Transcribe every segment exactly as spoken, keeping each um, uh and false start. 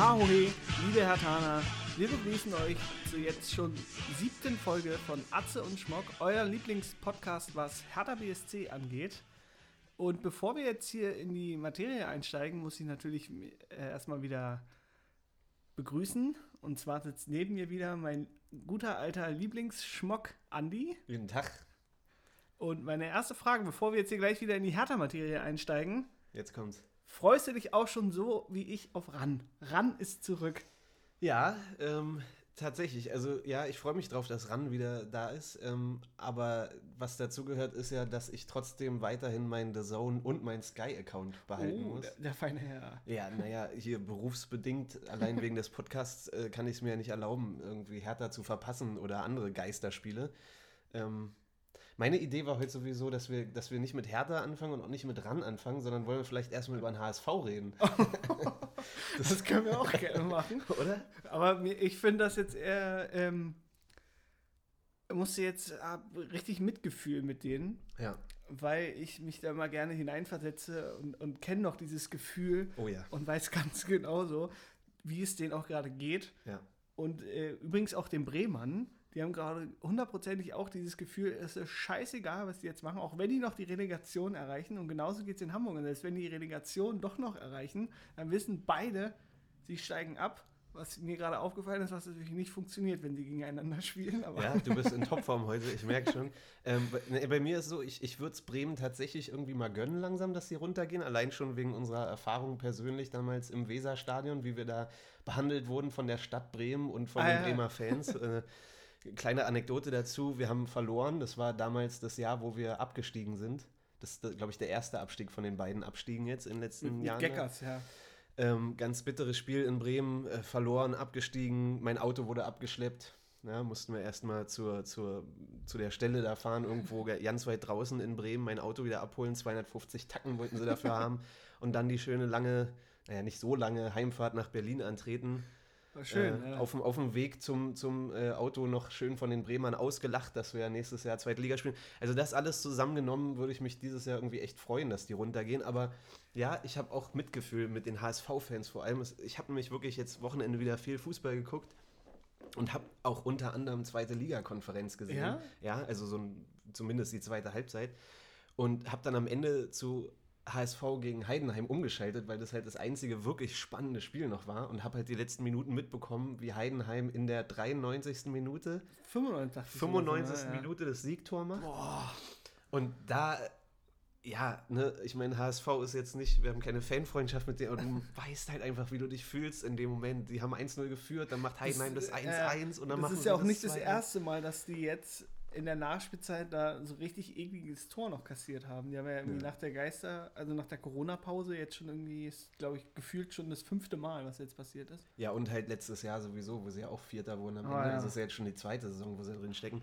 Ahohe, liebe Herthaner, wir begrüßen euch zur jetzt schon siebten Folge von Atze und Schmock, euer Lieblingspodcast, was Hertha B S C angeht. Und bevor wir jetzt hier in die Materie einsteigen, muss ich natürlich erstmal wieder begrüßen. Und zwar sitzt neben mir wieder mein guter alter Lieblingsschmock Andi. Guten Tag. Und meine erste Frage, bevor wir jetzt hier gleich wieder in die Hertha-Materie einsteigen. Jetzt kommt's. Freust du dich auch schon so, wie ich, auf Ran? Ran ist zurück. Ja, ähm, tatsächlich. Also ja, ich freue mich drauf, dass Ran wieder da ist. Ähm, aber was dazu gehört, ist ja, dass ich trotzdem weiterhin meinen D A Z N und meinen Sky-Account behalten oh, muss. Der, der feine Herr. Ja, naja, hier berufsbedingt, allein wegen des Podcasts, äh, kann ich es mir ja nicht erlauben, irgendwie Hertha zu verpassen oder andere Geisterspiele. Ähm, Meine Idee war heute sowieso, dass wir, dass wir nicht mit Hertha anfangen und auch nicht mit Ran anfangen, sondern wollen wir vielleicht erstmal über den H S V reden. das, das können wir auch gerne machen, oder? Aber ich finde das jetzt eher, ähm, musste jetzt richtig Mitgefühl mit denen, ja. Weil ich mich da mal gerne hineinversetze und, und kenne noch dieses Gefühl oh ja. und weiß ganz genau so, wie es denen auch gerade geht. Ja. Und äh, übrigens auch den Bremern. Die haben gerade hundertprozentig auch dieses Gefühl, es ist scheißegal, was die jetzt machen, auch wenn die noch die Relegation erreichen. Und genauso geht es in Hamburg. Und selbst wenn die Relegation doch noch erreichen, dann wissen beide, sie steigen ab. Was mir gerade aufgefallen ist, was natürlich nicht funktioniert, wenn sie gegeneinander spielen. Aber ja, du bist in Topform heute, ich merke schon. Ähm, bei, bei mir ist so, ich, ich würde es Bremen tatsächlich irgendwie mal gönnen langsam, dass sie runtergehen. Allein schon wegen unserer Erfahrung persönlich damals im Weserstadion, wie wir da behandelt wurden von der Stadt Bremen und von ah, den Bremer ja. Fans. Äh, Kleine Anekdote dazu, wir haben verloren, das war damals das Jahr, wo wir abgestiegen sind. Das ist, glaube ich, der erste Abstieg von den beiden Abstiegen jetzt in den letzten Jahren. Geckers, ja. Ähm, ganz bitteres Spiel in Bremen, äh, verloren, abgestiegen, mein Auto wurde abgeschleppt. Ja, mussten wir erstmal zur, zur, zu der Stelle da fahren, irgendwo ganz weit draußen in Bremen, mein Auto wieder abholen, zweihundertfünfzig Tacken wollten sie dafür haben und dann die schöne lange, naja nicht so lange Heimfahrt nach Berlin antreten. Schön, äh, ja. auf, auf dem Weg zum, zum äh, Auto noch schön von den Bremern ausgelacht, dass wir ja nächstes Jahr zweite Liga spielen. Also das alles zusammengenommen würde ich mich dieses Jahr irgendwie echt freuen, dass die runtergehen. Aber ja, ich habe auch Mitgefühl mit den H S V-Fans vor allem. Ich habe nämlich wirklich jetzt Wochenende wieder viel Fußball geguckt und habe auch unter anderem zweite Liga-Konferenz gesehen. Ja, ja also so ein, zumindest die zweite Halbzeit. Und habe dann am Ende zu H S V gegen Heidenheim umgeschaltet, weil das halt das einzige wirklich spannende Spiel noch war und habe halt die letzten Minuten mitbekommen, wie Heidenheim in der dreiundneunzigsten Minute fünfundneunzigsten. fünfundneunzigsten. Minute das Siegtor macht. Boah. Und da, ja, ne, ich meine, H S V ist jetzt nicht, wir haben keine Fanfreundschaft mit denen, aber du weißt halt einfach, wie du dich fühlst in dem Moment. Die haben eins null geführt, dann macht Heidenheim das eins eins äh, und dann machen sie das. Das ist ja auch nicht das erste Mal, dass die jetzt in der Nachspielzeit da so richtig ekliges Tor noch kassiert haben. Die haben ja irgendwie ja. nach der Geister, also nach der Corona-Pause jetzt schon irgendwie, glaube ich, gefühlt schon das fünfte Mal, was jetzt passiert ist. Ja, und halt letztes Jahr sowieso, wo sie ja auch Vierter wurden am oh, Ende. Ja. Das ist ja jetzt schon die zweite Saison, wo sie drin stecken.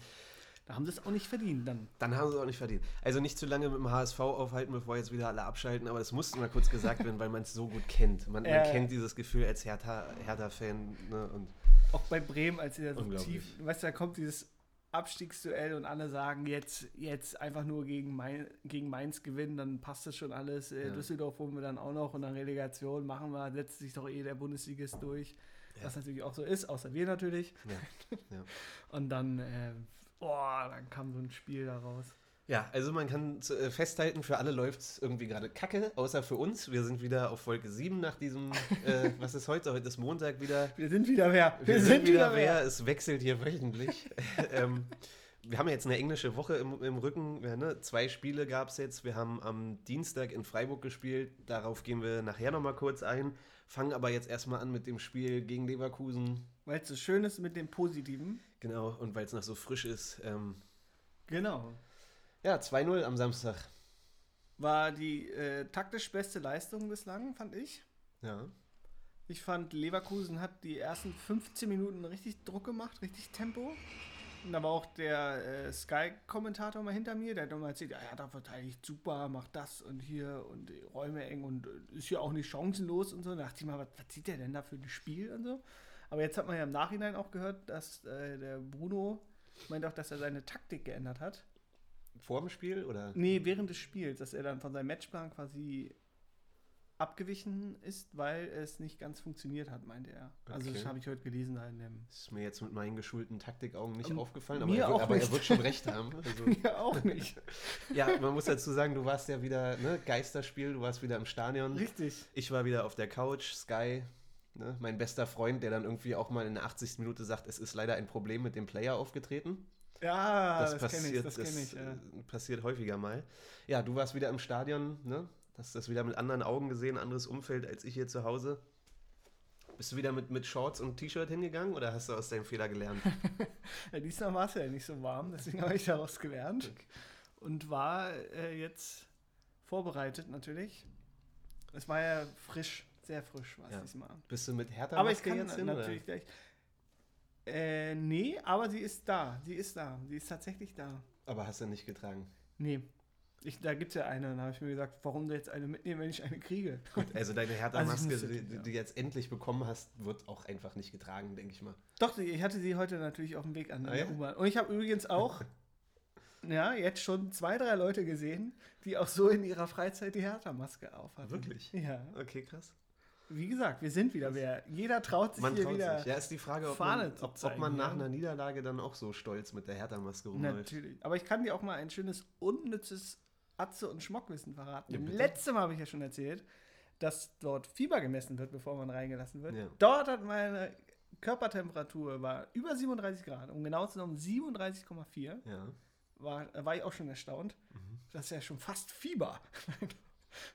Da haben sie es auch nicht verdient dann. Dann haben sie es auch nicht verdient. Also nicht zu lange mit dem H S V aufhalten, bevor jetzt wieder alle abschalten, aber das musste mal kurz gesagt werden, weil man es so gut kennt. Man, äh. man kennt dieses Gefühl als Hertha, Hertha-Fan. Ne? Und auch bei Bremen, als sie da so tief, weißt du, da kommt dieses Abstiegsduell und alle sagen, jetzt, jetzt einfach nur gegen Mainz, gegen Mainz gewinnen, dann passt das schon alles. Ja. Düsseldorf holen wir dann auch noch und dann Relegation machen wir, setzt sich doch eh der Bundesligist durch, ja. was natürlich auch so ist, außer wir natürlich. Ja. Ja. Und dann, äh, boah, dann kam so ein Spiel daraus. Ja, also man kann festhalten, für alle läuft es irgendwie gerade kacke, außer für uns. Wir sind wieder auf Wolke sieben nach diesem, äh, was ist heute? Heute ist Montag wieder. Wir sind wieder wer. Wir, wir sind, sind wieder wer. wer. Es wechselt hier wöchentlich. ähm, wir haben ja jetzt eine englische Woche im, im Rücken. Ja, ne? Zwei Spiele gab es jetzt. Wir haben am Dienstag in Freiburg gespielt. Darauf gehen wir nachher nochmal kurz ein. Fangen aber jetzt erstmal an mit dem Spiel gegen Leverkusen. Weil es so schön ist mit dem Positiven. Genau, und weil es noch so frisch ist. Ähm, genau. Ja, zwei null am Samstag. War die äh, taktisch beste Leistung bislang, fand ich. Ja. Ich fand, Leverkusen hat die ersten fünfzehn Minuten richtig Druck gemacht, richtig Tempo. Und da war auch der äh, Sky-Kommentator mal hinter mir, der hat nochmal erzählt, ja, ja, da verteidigt super, macht das und hier und Räume eng und ist ja auch nicht chancenlos und so. Da dachte ich mal, was, was zieht der denn da für ein Spiel und so. Aber jetzt hat man ja im Nachhinein auch gehört, dass äh, der Bruno, ich meine doch, dass er seine Taktik geändert hat. Vor dem Spiel? Oder? Nee, während des Spiels, dass er dann von seinem Matchplan quasi abgewichen ist, weil es nicht ganz funktioniert hat, meinte er. Okay. Also das habe ich heute gelesen. Da in dem ist mir jetzt mit meinen geschulten Taktikaugen nicht um, aufgefallen, aber, er wird, aber nicht. er wird schon recht haben. Also. Mir auch nicht. Ja, man muss dazu sagen, du warst ja wieder, ne, Geisterspiel, du warst wieder im Stadion. Richtig. Ich war wieder auf der Couch, Sky, ne, mein bester Freund, der dann irgendwie auch mal in der achtzigsten Minute sagt, es ist leider ein Problem mit dem Player aufgetreten. Ja, das, das kenne ich, das kenne ich. Ja. Passiert häufiger mal. Ja, du warst wieder im Stadion, ne? Hast das wieder mit anderen Augen gesehen, anderes Umfeld als ich hier zu Hause. Bist du wieder mit, mit Shorts und T-Shirt hingegangen oder hast du aus deinem Fehler gelernt? Ja, diesmal war es ja nicht so warm, deswegen habe ich daraus gelernt. Okay. Und war äh, jetzt vorbereitet natürlich. Es war ja frisch, sehr frisch war es ja. diesmal. Bist du mit Hertha aber ich kann jetzt hin, natürlich oder? Gleich. Äh, nee, aber sie ist da, sie ist da, sie ist tatsächlich da. Aber hast du nicht getragen? Nee. Ich, da gibt es ja eine, dann habe ich mir gesagt, warum du jetzt eine mitnehmen, wenn ich eine kriege. Gut, also deine Hertha-Maske, also die, die du jetzt endlich bekommen hast, wird auch einfach nicht getragen, denke ich mal. Doch, ich hatte sie heute natürlich auf dem Weg an, ah, an der ja? U-Bahn. Und ich habe übrigens auch ja, jetzt schon zwei, drei Leute gesehen, die auch so in ihrer Freizeit die Hertha-Maske aufhatten. Wirklich? Ja. Okay, krass. Wie gesagt, wir sind wieder wer. Jeder traut sich man hier traut wieder. Sich. Ja, ist die Frage, ob man, ob, zeigen, ob man nach ja. einer Niederlage dann auch so stolz mit der Hertha-Maske rumläuft. Natürlich. Aber ich kann dir auch mal ein schönes, unnützes Atze und Schmock wissen verraten. Ja, letztes Mal habe ich ja schon erzählt, dass dort Fieber gemessen wird, bevor man reingelassen wird. Ja. Dort hat meine Körpertemperatur war über siebenunddreißig Grad, um genau zu nehmen siebenunddreißig Komma vier. Ja. War, war ich auch schon erstaunt. Mhm. Das ist ja schon fast Fieber.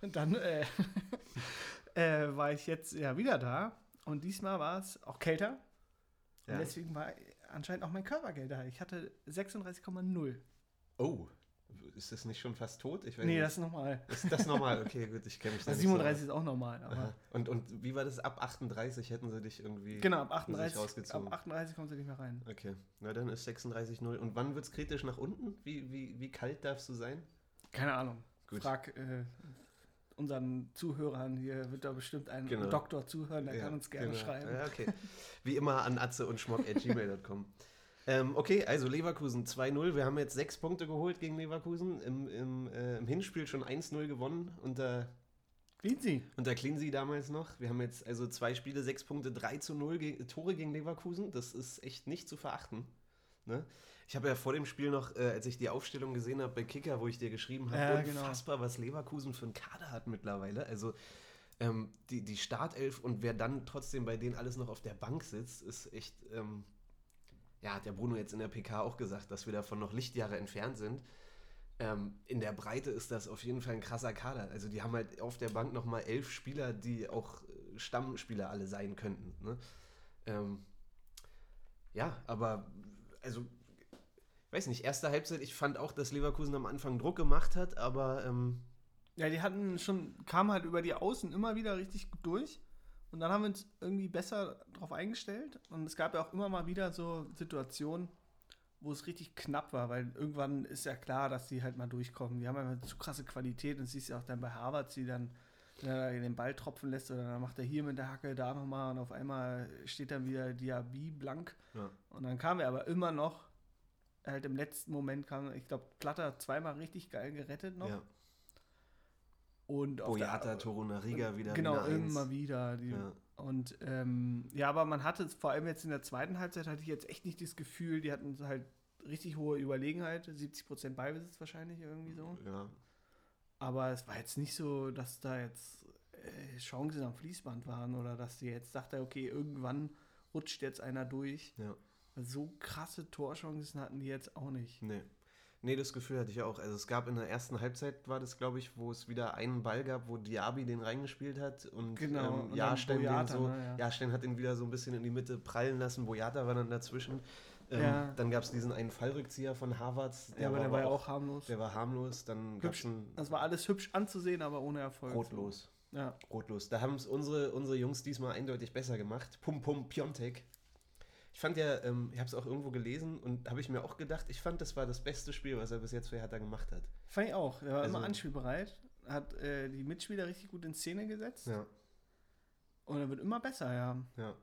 Und dann äh, äh, war ich jetzt ja wieder da und diesmal war es auch kälter. Ja. Und deswegen war anscheinend auch mein Körper kälter. Ich hatte sechsunddreißig Komma null. Oh. Ist das nicht schon fast tot? Ich weiß nee, nicht. Das ist normal. Ist das normal? Okay, gut, ich kenne mich da nicht siebenunddreißig so. Ist auch normal. Aber und, und wie war das? Ab achtunddreißig hätten sie dich irgendwie genau, ab achtunddreißig, rausgezogen? Genau, ab achtunddreißig kommen sie nicht mehr rein. Okay, na dann ist sechsunddreißig Komma null. Und wann wird es kritisch nach unten? Wie, wie, wie kalt darfst du sein? Keine Ahnung. Gut. Frag äh, unseren Zuhörern, hier wird da bestimmt ein genau. Doktor zuhören, der ja, kann uns gerne genau. schreiben. Ja, okay. Wie immer an atze und schmock at gmail punkt com. Okay, also Leverkusen zwei null. Wir haben jetzt sechs Punkte geholt gegen Leverkusen. Im, im, äh, im Hinspiel schon eins null gewonnen unter Klinsi. Unter Klinsi damals noch. Wir haben jetzt also zwei Spiele, sechs Punkte, drei zu null ge- Tore gegen Leverkusen. Das ist echt nicht zu verachten. Ne? Ich habe ja vor dem Spiel noch, äh, als ich die Aufstellung gesehen habe bei Kicker, wo ich dir geschrieben habe, ja, unfassbar, genau. was Leverkusen für einen Kader hat mittlerweile. Also ähm, die, die Startelf und wer dann trotzdem bei denen alles noch auf der Bank sitzt, ist echt... Ähm, Ja, hat der Bruno jetzt in der P K auch gesagt, dass wir davon noch Lichtjahre entfernt sind. Ähm, in der Breite ist das auf jeden Fall ein krasser Kader. Also die haben halt auf der Bank nochmal elf Spieler, die auch Stammspieler alle sein könnten. Ne? Ähm, ja, aber also, ich weiß nicht, erste Halbzeit, ich fand auch, dass Leverkusen am Anfang Druck gemacht hat, aber... Ähm, ja, die hatten schon, kamen halt über die Außen immer wieder richtig gut durch. Und dann haben wir uns irgendwie besser drauf eingestellt. Und es gab ja auch immer mal wieder so Situationen, wo es richtig knapp war, weil irgendwann ist ja klar, dass die halt mal durchkommen. Die haben einfach zu krasse Qualität und siehst ja auch dann bei Havertz, die dann den Ball tropfen lässt oder dann macht er hier mit der Hacke, da nochmal und auf einmal steht dann wieder Diaby blank. Ja. Und dann kamen wir aber immer noch, halt im letzten Moment kam, ich glaube, Platter zweimal richtig geil gerettet noch. Ja. Und Jordan Torunarigha wieder. Genau, immer eins. Wieder. Die, ja. Und ähm, ja, aber man hatte vor allem jetzt in der zweiten Halbzeit, hatte ich jetzt echt nicht das Gefühl, die hatten halt richtig hohe Überlegenheit, siebzig Prozent Ballbesitz wahrscheinlich irgendwie so. Ja. Aber es war jetzt nicht so, dass da jetzt äh, Chancen am Fließband waren oder dass die jetzt dachte, okay, irgendwann rutscht jetzt einer durch. Ja. So krasse Torchancen hatten die jetzt auch nicht. Nee. Nee, das Gefühl hatte ich auch. Also es gab in der ersten Halbzeit, war das, glaube ich, wo es wieder einen Ball gab, wo Diaby den reingespielt hat und, genau, ähm, und Jarstein den so, ne, ja. Jarstein hat ihn wieder so ein bisschen in die Mitte prallen lassen, Boyata war dann dazwischen. Ähm, ja. Dann gab es diesen einen Fallrückzieher von Havertz. Der ja, aber war der war ja auch harmlos. Der war harmlos. Dann hübsch, das war alles hübsch anzusehen, aber ohne Erfolg. Rotlos. So. Ja. Rotlos. Da haben es unsere, unsere Jungs diesmal eindeutig besser gemacht. Pum, pum, Piontek. Ich fand ja, ähm, ich habe es auch irgendwo gelesen und habe ich mir auch gedacht, ich fand, das war das beste Spiel, was er bis jetzt für Hertha gemacht hat. Fand ich auch. Er war also, immer anspielbereit, hat äh, die Mitspieler richtig gut in Szene gesetzt. Ja. Und er wird immer besser, ja. Ja.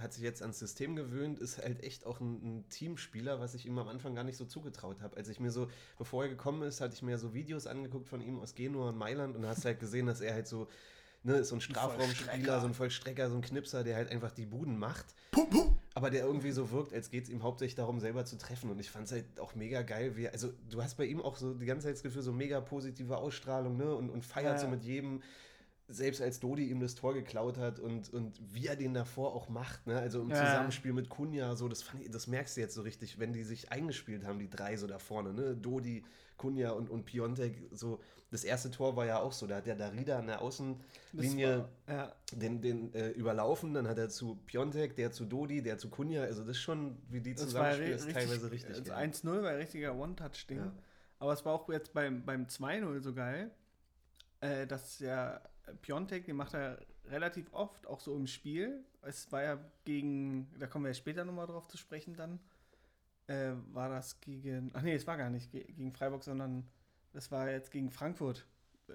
Hat sich jetzt ans System gewöhnt, ist halt echt auch ein, ein Teamspieler, was ich ihm am Anfang gar nicht so zugetraut habe. Als ich mir so, bevor er gekommen ist, hatte ich mir so Videos angeguckt von ihm aus Genua und Mailand und hast halt gesehen, dass er halt so ne, ist so ein Strafraumspieler, so ein Vollstrecker, so ein Knipser, der halt einfach die Buden macht. Pum, pum. Aber der irgendwie so wirkt, als geht es ihm hauptsächlich darum, selber zu treffen. Und ich fand es halt auch mega geil. Wie, also du hast bei ihm auch so die ganze Zeit das Gefühl, so mega positive Ausstrahlung, ne? Und, und feiert ja, so mit jedem, selbst als Dodi ihm das Tor geklaut hat und, und wie er den davor auch macht, ne? Also im ja. Zusammenspiel mit Cunha, so, das, fand ich, das merkst du jetzt so richtig, wenn die sich eingespielt haben, die drei so da vorne, ne? Dodi, Cunha und, und Piontek, so, das erste Tor war ja auch so, da hat der Darida an der Außenlinie war, ja. den, den äh, überlaufen, dann hat er zu Piontek, der zu Dodi, der zu Cunha, also das ist schon, wie die zusammenspielen, ist teilweise richtig geil. Das eins null war ein richtiger One-Touch-Ding, ja. Aber es war auch jetzt beim, beim zwei null so geil, äh, dass ja Piontek, den macht er relativ oft, auch so im Spiel. Es war ja gegen, da kommen wir ja später nochmal drauf zu sprechen dann, äh, war das gegen, ach nee, es war gar nicht ge- gegen Freiburg, sondern es war jetzt gegen Frankfurt.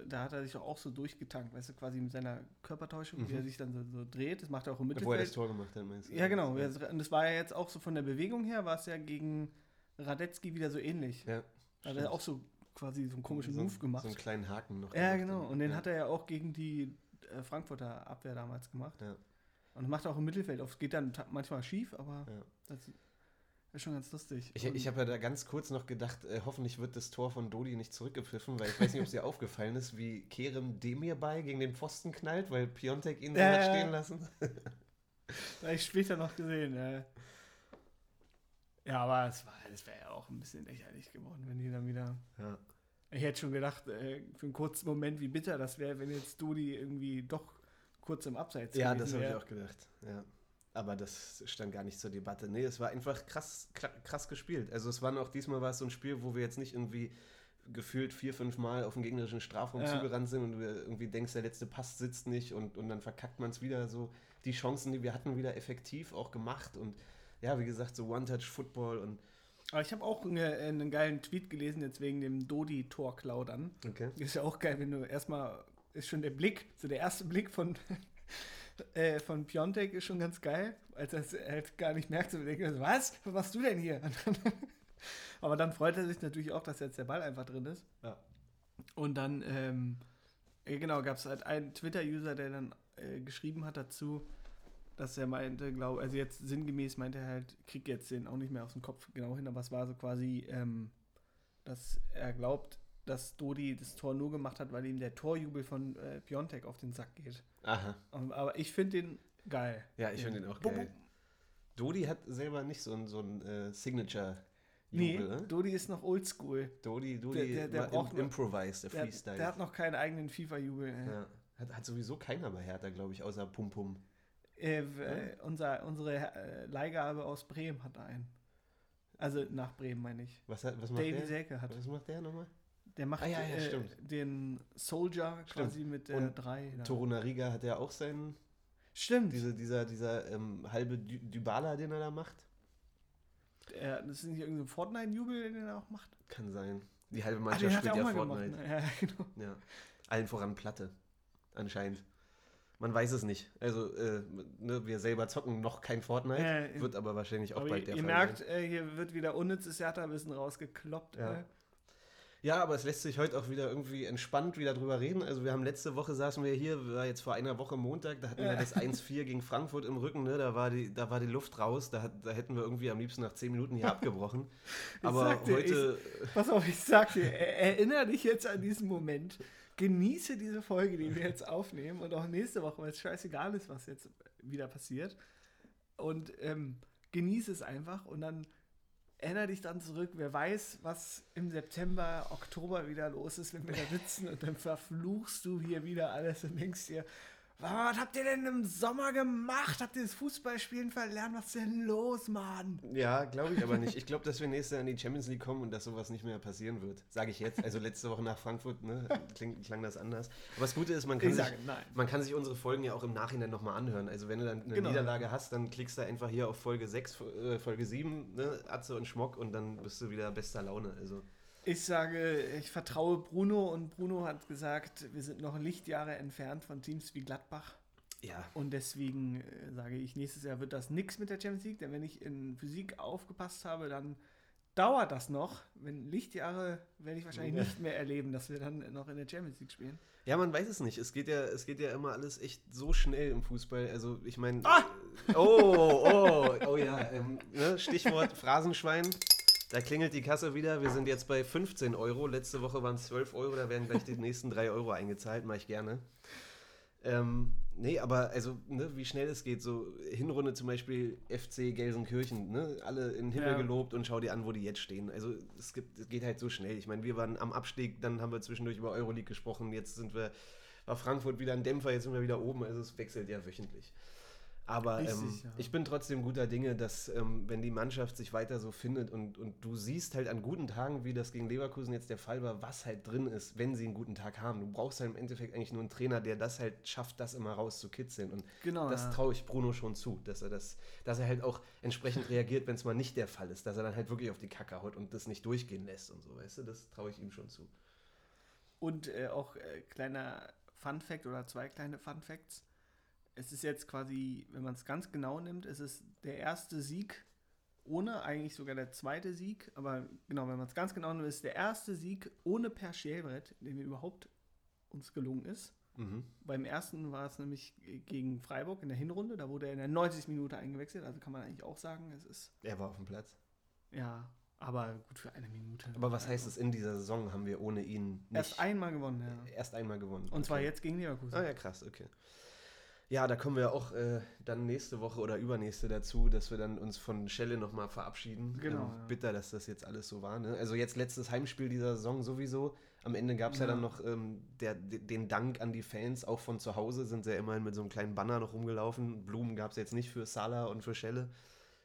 Da hat er sich auch so durchgetankt, weißt du, quasi mit seiner Körpertäuschung, mhm. wie er sich dann so, so dreht. Das macht er auch im Mittelfeld. Wo er das Tor gemacht hat, meinst du? Ja, genau. Und das war ja jetzt auch so von der Bewegung her, war es ja gegen Radetzky wieder so ähnlich. Ja, da hat er auch so quasi so einen komischen so ein, Move gemacht. So einen kleinen Haken noch. Ja, gemacht, genau. Und den ja. hat er ja auch gegen die äh, Frankfurter Abwehr damals gemacht. Ja. Und macht auch im Mittelfeld auf. Es geht dann t- manchmal schief, aber ja. das ist schon ganz lustig. Ich, ich habe ja da ganz kurz noch gedacht, äh, hoffentlich wird das Tor von Dodi nicht zurückgepfiffen, weil ich weiß nicht, ob es dir aufgefallen ist, wie Kerem Demirbay gegen den Pfosten knallt, weil Piontek ihn ja, da ja. stehen lassen. Da habe ich später noch gesehen, ja. Ja, aber es war, das wäre ja auch ein bisschen lächerlich geworden, wenn die dann wieder... Ja. Ich hätte schon gedacht, äh, für einen kurzen Moment, wie bitter das wäre, wenn jetzt Dodi irgendwie doch kurz im Abseits ja, gewesen wäre. Ja, das habe ich auch gedacht, ja. Aber das stand gar nicht zur Debatte. Nee, es war einfach krass, krass gespielt. Also es war auch diesmal war es so ein Spiel, wo wir jetzt nicht irgendwie gefühlt vier, fünf Mal auf den gegnerischen Strafraum ja. zugerannt sind und du irgendwie denkst, der letzte Pass sitzt nicht und, und dann verkackt man es wieder so. Die Chancen, die wir hatten, wieder effektiv auch gemacht und ja, wie gesagt, so One-Touch-Football und... Aber ich habe auch eine, einen geilen Tweet gelesen, jetzt wegen dem Dodi-Tor-Klaudern. Okay. Ist ja auch geil, wenn du erstmal... Ist schon der Blick, so der erste Blick von, äh, von Piontek ist schon ganz geil, als er halt gar nicht merkt, so denkt, was? Was machst du denn hier? Dann, aber dann freut er sich natürlich auch, dass jetzt der Ball einfach drin ist. Ja. Und dann, ähm, genau, gab es halt einen Twitter-User, der dann äh, geschrieben hat dazu... Dass er meinte, glaube also jetzt sinngemäß meinte er halt, kriegt jetzt den auch nicht mehr aus dem Kopf genau hin, aber es war so quasi, ähm, dass er glaubt, dass Dodi das Tor nur gemacht hat, weil ihm der Torjubel von äh, Piontek auf den Sack geht. Aha. Um, aber ich finde den geil. Ja, ich finde den auch geil. Bum, bum. Dodi hat selber nicht so ein, so ein äh, Signature-Jubel, nee, ne? Dodi ist noch oldschool. Dodi, Dodi der, der, der braucht im, noch, Improvise, der Freestyle. Der, der hat noch keinen eigenen FIFA-Jubel. Äh. Ja. Hat, hat sowieso keiner bei Hertha, glaube ich, außer Pum-Pum. Äh, äh, unser, unsere äh, Leihgabe aus Bremen hat einen. Also nach Bremen, meine ich. Was, hat, was macht Davy Selke hat. Was macht der nochmal? Der macht ah, ja, ja, äh, den Soldier stimmt. quasi mit der und drei. Torunarigha hat ja auch seinen... Stimmt. Diese, dieser dieser ähm, halbe Dü- Dybala, den er da macht. Der, das ist nicht irgendein Fortnite-Jubel, den er auch macht? Kann sein. Die halbe Mannschaft ah, spielt ja Fortnite. Gemacht, ne? Ja, genau. Ja. Allen voran Platte. Anscheinend. Man weiß es nicht. Also, äh, ne, wir selber zocken noch kein Fortnite, äh, wird aber wahrscheinlich auch aber bald ihr, der ihr Fall merkt, sein. Ihr merkt, äh, hier wird wieder unnützes Hertha-Wissen rausgekloppt. Ja. Äh. ja, aber es lässt sich heute auch wieder irgendwie entspannt wieder drüber reden. Also wir haben letzte Woche, saßen wir hier, war jetzt vor einer Woche Montag, da hatten wir ja. das eins vier gegen Frankfurt im Rücken, ne? da, war die, da war die Luft raus, da, hat, da hätten wir irgendwie am liebsten nach zehn Minuten hier abgebrochen. Aber sagte, heute... Ich, pass auf, ich sag dir, er, erinnere dich jetzt an diesen Moment. Genieße diese Folge, die wir jetzt aufnehmen und auch nächste Woche, weil es scheißegal ist, was jetzt wieder passiert. Und ähm, genieße es einfach und dann erinnere dich dann zurück. Wer weiß, was im September, Oktober wieder los ist, wenn wir da sitzen und dann verfluchst du hier wieder alles und denkst dir, was habt ihr denn im Sommer gemacht? Habt ihr das Fußballspielen verlernt? Was ist denn los, Mann? Ja, glaube ich aber nicht. Ich glaube, dass wir nächstes Jahr in die Champions League kommen und dass sowas nicht mehr passieren wird. Sage ich jetzt. Also letzte Woche nach Frankfurt ne, kling, klang das anders. Aber das Gute ist, man kann, sich, sage, man kann sich unsere Folgen ja auch im Nachhinein nochmal anhören. Also wenn du dann eine genau. Niederlage hast, dann klickst du einfach hier auf Folge sechs, äh, Folge sieben, ne, Atze und Schmock und dann bist du wieder bester Laune. Also... Ich sage, ich vertraue Bruno und Bruno hat gesagt, wir sind noch Lichtjahre entfernt von Teams wie Gladbach. Ja. Und deswegen äh, sage ich, nächstes Jahr wird das nichts mit der Champions League, denn wenn ich in Physik aufgepasst habe, dann dauert das noch. Wenn Lichtjahre werde ich wahrscheinlich ja. nicht mehr erleben, dass wir dann noch in der Champions League spielen. Ja, man weiß es nicht. Es geht ja, es geht ja immer alles echt so schnell im Fußball. Also ich meine, ah! oh, oh, oh ja, ähm, ne? Stichwort Phrasenschwein. Da klingelt die Kasse wieder. Wir sind jetzt bei fünfzehn Euro. Letzte Woche waren es zwölf Euro. Da werden gleich die nächsten drei Euro eingezahlt. Mache ich gerne. Ähm, nee, aber also, ne, wie schnell es geht, so Hinrunde zum Beispiel F C Gelsenkirchen, ne, alle in den Himmel ja. gelobt und schau dir an, wo die jetzt stehen. Also es, gibt, es geht halt so schnell. Ich meine, wir waren am Abstieg, dann haben wir zwischendurch über Euroleague gesprochen, jetzt sind wir, war Frankfurt wieder ein Dämpfer, jetzt sind wir wieder oben, also es wechselt ja wöchentlich. Aber ähm, ich bin trotzdem guter Dinge, dass ähm, wenn die Mannschaft sich weiter so findet und, und du siehst halt an guten Tagen, wie das gegen Leverkusen jetzt der Fall war, was halt drin ist, wenn sie einen guten Tag haben. Du brauchst halt im Endeffekt eigentlich nur einen Trainer, der das halt schafft, das immer rauszukitzeln. Und genau, das ja. traue ich Bruno schon zu, dass er das, dass er halt auch entsprechend reagiert, wenn es mal nicht der Fall ist, dass er dann halt wirklich auf die Kacke haut und das nicht durchgehen lässt und so, weißt du, das traue ich ihm schon zu. Und äh, auch äh, kleiner Funfact oder zwei kleine Funfacts. Es ist jetzt quasi, wenn man es ganz genau nimmt, es ist der erste Sieg ohne, eigentlich sogar der zweite Sieg, aber genau, wenn man es ganz genau nimmt, ist der erste Sieg ohne Per Schielbrett, den wir überhaupt uns gelungen ist. Mhm. Beim ersten war es nämlich gegen Freiburg in der Hinrunde, da wurde er in der neunzigsten Minute eingewechselt, also kann man eigentlich auch sagen, es ist... Er war auf dem Platz. Ja, aber gut für eine Minute. Aber was heißt es, in dieser Saison haben wir ohne ihn nicht... Erst einmal gewonnen, ja. Erst einmal gewonnen. Und okay. zwar jetzt gegen Leverkusen. Ah ja, krass, okay. Ja, da kommen wir auch äh, dann nächste Woche oder übernächste dazu, dass wir dann uns von Schelle nochmal verabschieden. Genau. Ähm, ja. Bitter, dass das jetzt alles so war. Ne? Also jetzt letztes Heimspiel dieser Saison sowieso. Am Ende gab es ja. ja dann noch ähm, der, den Dank an die Fans, auch von zu Hause sind sie ja immerhin mit so einem kleinen Banner noch rumgelaufen. Blumen gab es jetzt nicht für Salah und für Schelle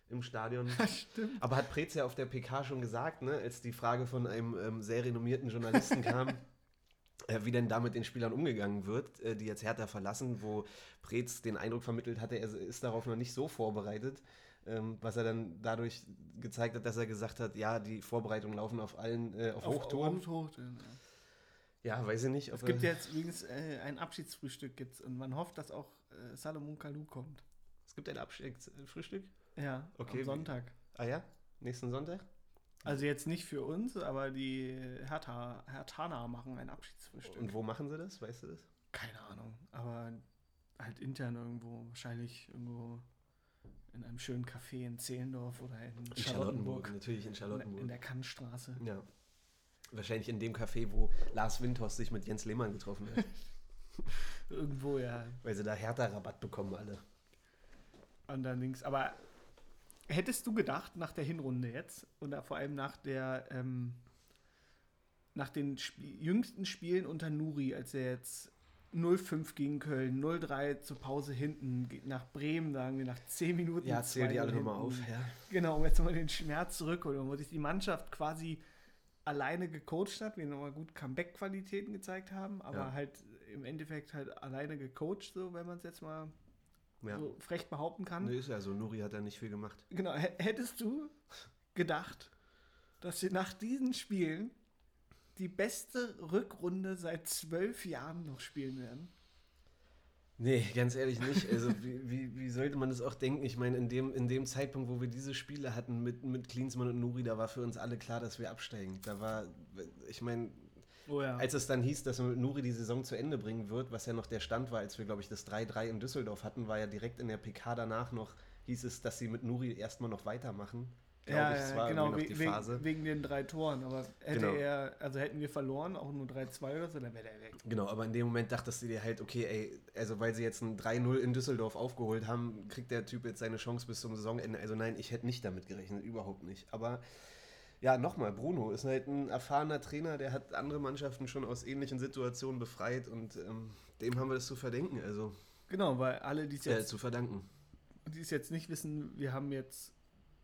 im Stadion. Stimmt. Aber hat Preetz ja auf der P K schon gesagt, ne, als die Frage von einem ähm, sehr renommierten Journalisten kam, wie denn da mit den Spielern umgegangen wird, die jetzt Hertha verlassen, wo Preetz den Eindruck vermittelt hatte, er ist darauf noch nicht so vorbereitet, was er dann dadurch gezeigt hat, dass er gesagt hat, ja, die Vorbereitungen laufen auf allen, äh, auf, auf Hochtouren. Hochtouren ja. ja, weiß ich nicht. Ob es gibt äh, jetzt übrigens äh, ein Abschiedsfrühstück gibt's und man hofft, dass auch äh, Salomon Kalou kommt. Es gibt ein Abschiedsfrühstück? Ja, okay, am Sonntag. Wie? Ah ja, nächsten Sonntag? Also jetzt nicht für uns, aber die Hertha, Herthaner machen ein Abschiedsfrühstück. Und wo machen sie das? Weißt du das? Keine Ahnung, aber halt intern irgendwo, wahrscheinlich irgendwo in einem schönen Café in Zehlendorf oder in, in Charlottenburg. Charlottenburg. Natürlich in Charlottenburg. In der Kannstraße. Ja, wahrscheinlich in dem Café, wo Lars Windhorst sich mit Jens Lehmann getroffen hat. Irgendwo, ja. Weil sie da Hertha-Rabatt bekommen alle. Und dann links, aber... Hättest du gedacht, nach der Hinrunde jetzt oder vor allem nach der ähm, nach den Sp- jüngsten Spielen unter Nuri, als er jetzt null fünf gegen Köln, null drei zur Pause hinten, nach Bremen, sagen wir, nach zehn Minuten. Ja, zähl die alle nochmal auf. Ja. Genau, um jetzt mal den Schmerz zurückholen, wo sich die Mannschaft quasi alleine gecoacht hat, wir nochmal gut Comeback-Qualitäten gezeigt haben, aber ja. halt im Endeffekt halt alleine gecoacht, so wenn man es jetzt mal... Ja. so frech behaupten kann. Nee, ist ja so, Nuri hat da nicht viel gemacht. Genau, hättest du gedacht, dass wir nach diesen Spielen die beste Rückrunde seit zwölf Jahren noch spielen werden? Nee, ganz ehrlich nicht. Also wie, wie, wie sollte man das auch denken? Ich meine, in dem, in dem Zeitpunkt, wo wir diese Spiele hatten mit, mit Klinsmann und Nuri, da war für uns alle klar, dass wir absteigen. Da war, ich meine... Oh ja. Als es dann hieß, dass man mit Nuri die Saison zu Ende bringen wird, was ja noch der Stand war, als wir, glaube ich, das drei drei in Düsseldorf hatten, war ja direkt in der P K danach noch, hieß es, dass sie mit Nuri erstmal noch weitermachen. Ja, ich, das war genau, noch die wegen, Phase. wegen den drei Toren. Aber hätte genau. er, also hätten wir verloren, auch nur drei zwei oder so, dann wäre der weg. Genau, aber in dem Moment dachtest du dir halt, okay, ey, also weil sie jetzt ein drei null in Düsseldorf aufgeholt haben, kriegt der Typ jetzt seine Chance bis zum Saisonende. Also nein, ich hätte nicht damit gerechnet, überhaupt nicht. Aber... Ja, nochmal, Bruno ist halt ein erfahrener Trainer, der hat andere Mannschaften schon aus ähnlichen Situationen befreit und ähm, dem haben wir das zu verdenken. Also genau, weil alle, die es jetzt, äh, zu verdanken. Die es jetzt nicht wissen, wir haben jetzt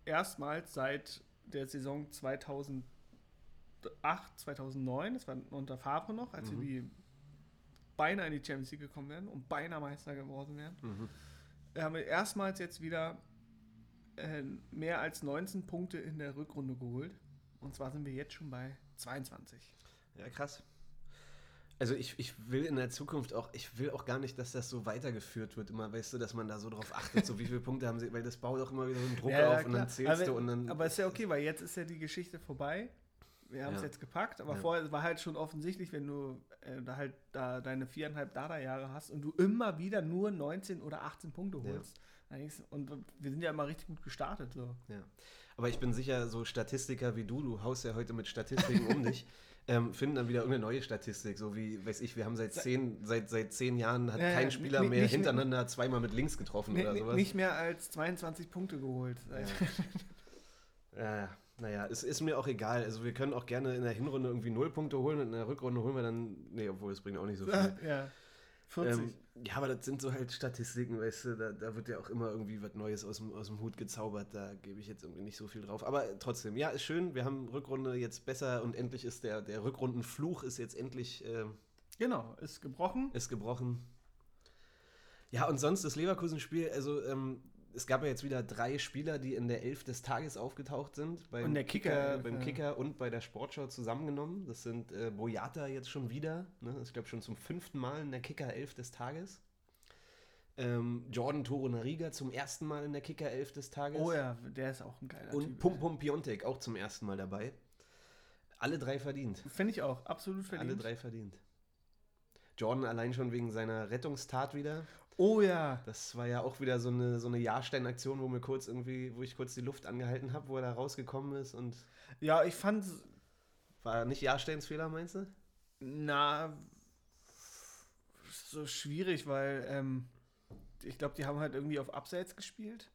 erstmals seit der Saison zweitausendacht, zweitausendneun, das war unter Favre noch, als mhm. wir die beinahe in die Champions League gekommen wären und beinahe Meister geworden wären, mhm. haben wir erstmals jetzt wieder äh, mehr als neunzehn Punkte in der Rückrunde geholt. Und zwar sind wir jetzt schon bei zweiundzwanzig. Ja, krass. Also ich, ich will in der Zukunft auch, ich will auch gar nicht, dass das so weitergeführt wird, immer, weißt du, dass man da so drauf achtet, so wie viele Punkte haben sie, weil das baut auch immer wieder so einen Druck ja, auf ja, und dann zählst aber, du und dann... Aber ist ja okay, weil jetzt ist ja die Geschichte vorbei, wir haben es ja. jetzt gepackt, aber ja. vorher war halt schon offensichtlich, wenn du äh, da halt da deine viereinhalb Dada-Jahre hast und du immer wieder nur neunzehn oder achtzehn Punkte holst, ja. und wir sind ja immer richtig gut gestartet, so. Ja. Aber ich bin sicher, so Statistiker wie du, du haust ja heute mit Statistiken um dich, Ähm, finden dann wieder irgendeine neue Statistik, so wie, weiß ich, wir haben seit zehn, seit, seit zehn Jahren hat ja, kein Spieler nicht, mehr nicht, hintereinander nicht, zweimal mit links getroffen nicht, oder sowas. Nicht mehr als zweiundzwanzig Punkte geholt. Ja. ja, naja, es ist mir auch egal, also wir können auch gerne in der Hinrunde irgendwie null Punkte holen und in der Rückrunde holen wir dann, nee, obwohl es bringt auch nicht so viel. Ja, vierzig. Ähm, ja, aber das sind so halt Statistiken, weißt du, da, da wird ja auch immer irgendwie was Neues aus dem, aus dem Hut gezaubert, da gebe ich jetzt irgendwie nicht so viel drauf, aber trotzdem, ja, ist schön, wir haben Rückrunde jetzt besser und endlich ist der, der Rückrundenfluch ist jetzt endlich... Äh, genau, ist gebrochen. Ist gebrochen. Ja, und sonst das Leverkusen-Spiel, also ähm, es gab ja jetzt wieder drei Spieler, die in der Elf des Tages aufgetaucht sind, beim und der Kicker, Kicker beim ja. Kicker und bei der Sportschau zusammengenommen, das sind äh, Boyata jetzt schon wieder, ne? Ich glaube schon zum fünften Mal in der Kicker-Elf des Tages. Ähm, Jordan Torunarigha zum ersten Mal in der Kicker-Elf des Tages. Oh ja, der ist auch ein geiler Typ. Und Pum Pum Piontek auch zum ersten Mal dabei. Alle drei verdient. Finde ich auch, absolut verdient. Alle drei verdient. Jordan allein schon wegen seiner Rettungstat wieder. Oh ja. Das war ja auch wieder so eine, so eine Jarstein-Aktion, wo mir kurz irgendwie, wo ich kurz die Luft angehalten habe, wo er da rausgekommen ist und... Ja, ich fand... War nicht Jarsteins Fehler, meinst du? Na, so schwierig, weil, ähm, ich glaube, die haben halt irgendwie auf Abseits gespielt.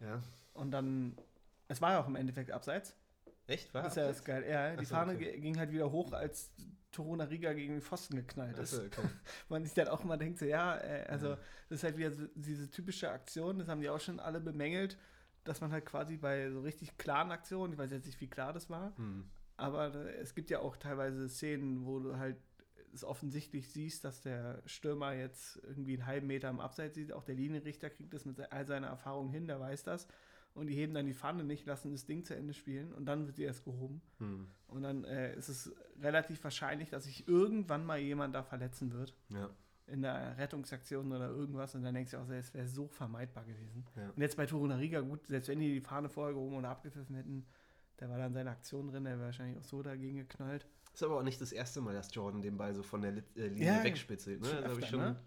Ja. Und dann, es war ja auch im Endeffekt Abseits. Echt? War das ist ja das geil. Ja, die so, Fahne okay. ging halt wieder hoch, als Torunarigha gegen den Pfosten geknallt ist. So, okay. Man sich dann auch mal denkt, so, ja, also ja. das ist halt wieder so, diese typische Aktion, das haben die auch schon alle bemängelt, dass man halt quasi bei so richtig klaren Aktionen, ich weiß jetzt nicht, wie klar das war, hm. aber es gibt ja auch teilweise Szenen, wo du halt es offensichtlich siehst, dass der Stürmer jetzt irgendwie einen halben Meter im Abseits sieht, auch der Linienrichter kriegt das mit all seiner Erfahrung hin, der weiß das. Und die heben dann die Fahne nicht, lassen das Ding zu Ende spielen und dann wird die erst gehoben. Hm. Und dann äh, ist es relativ wahrscheinlich, dass sich irgendwann mal jemand da verletzen wird. Ja. In der Rettungsaktion oder irgendwas. Und dann denkst du auch, es wäre so vermeidbar gewesen. Ja. Und jetzt bei Torunarigha, gut, selbst wenn die die Fahne vorher gehoben oder abgepfiffen hätten, da war dann seine Aktion drin, der wäre wahrscheinlich auch so dagegen geknallt. Ist aber auch nicht das erste Mal, dass Jordan den Ball so von der Lit- äh, Linie ja, wegspitzelt. Ne? Das habe ich schon... Ne?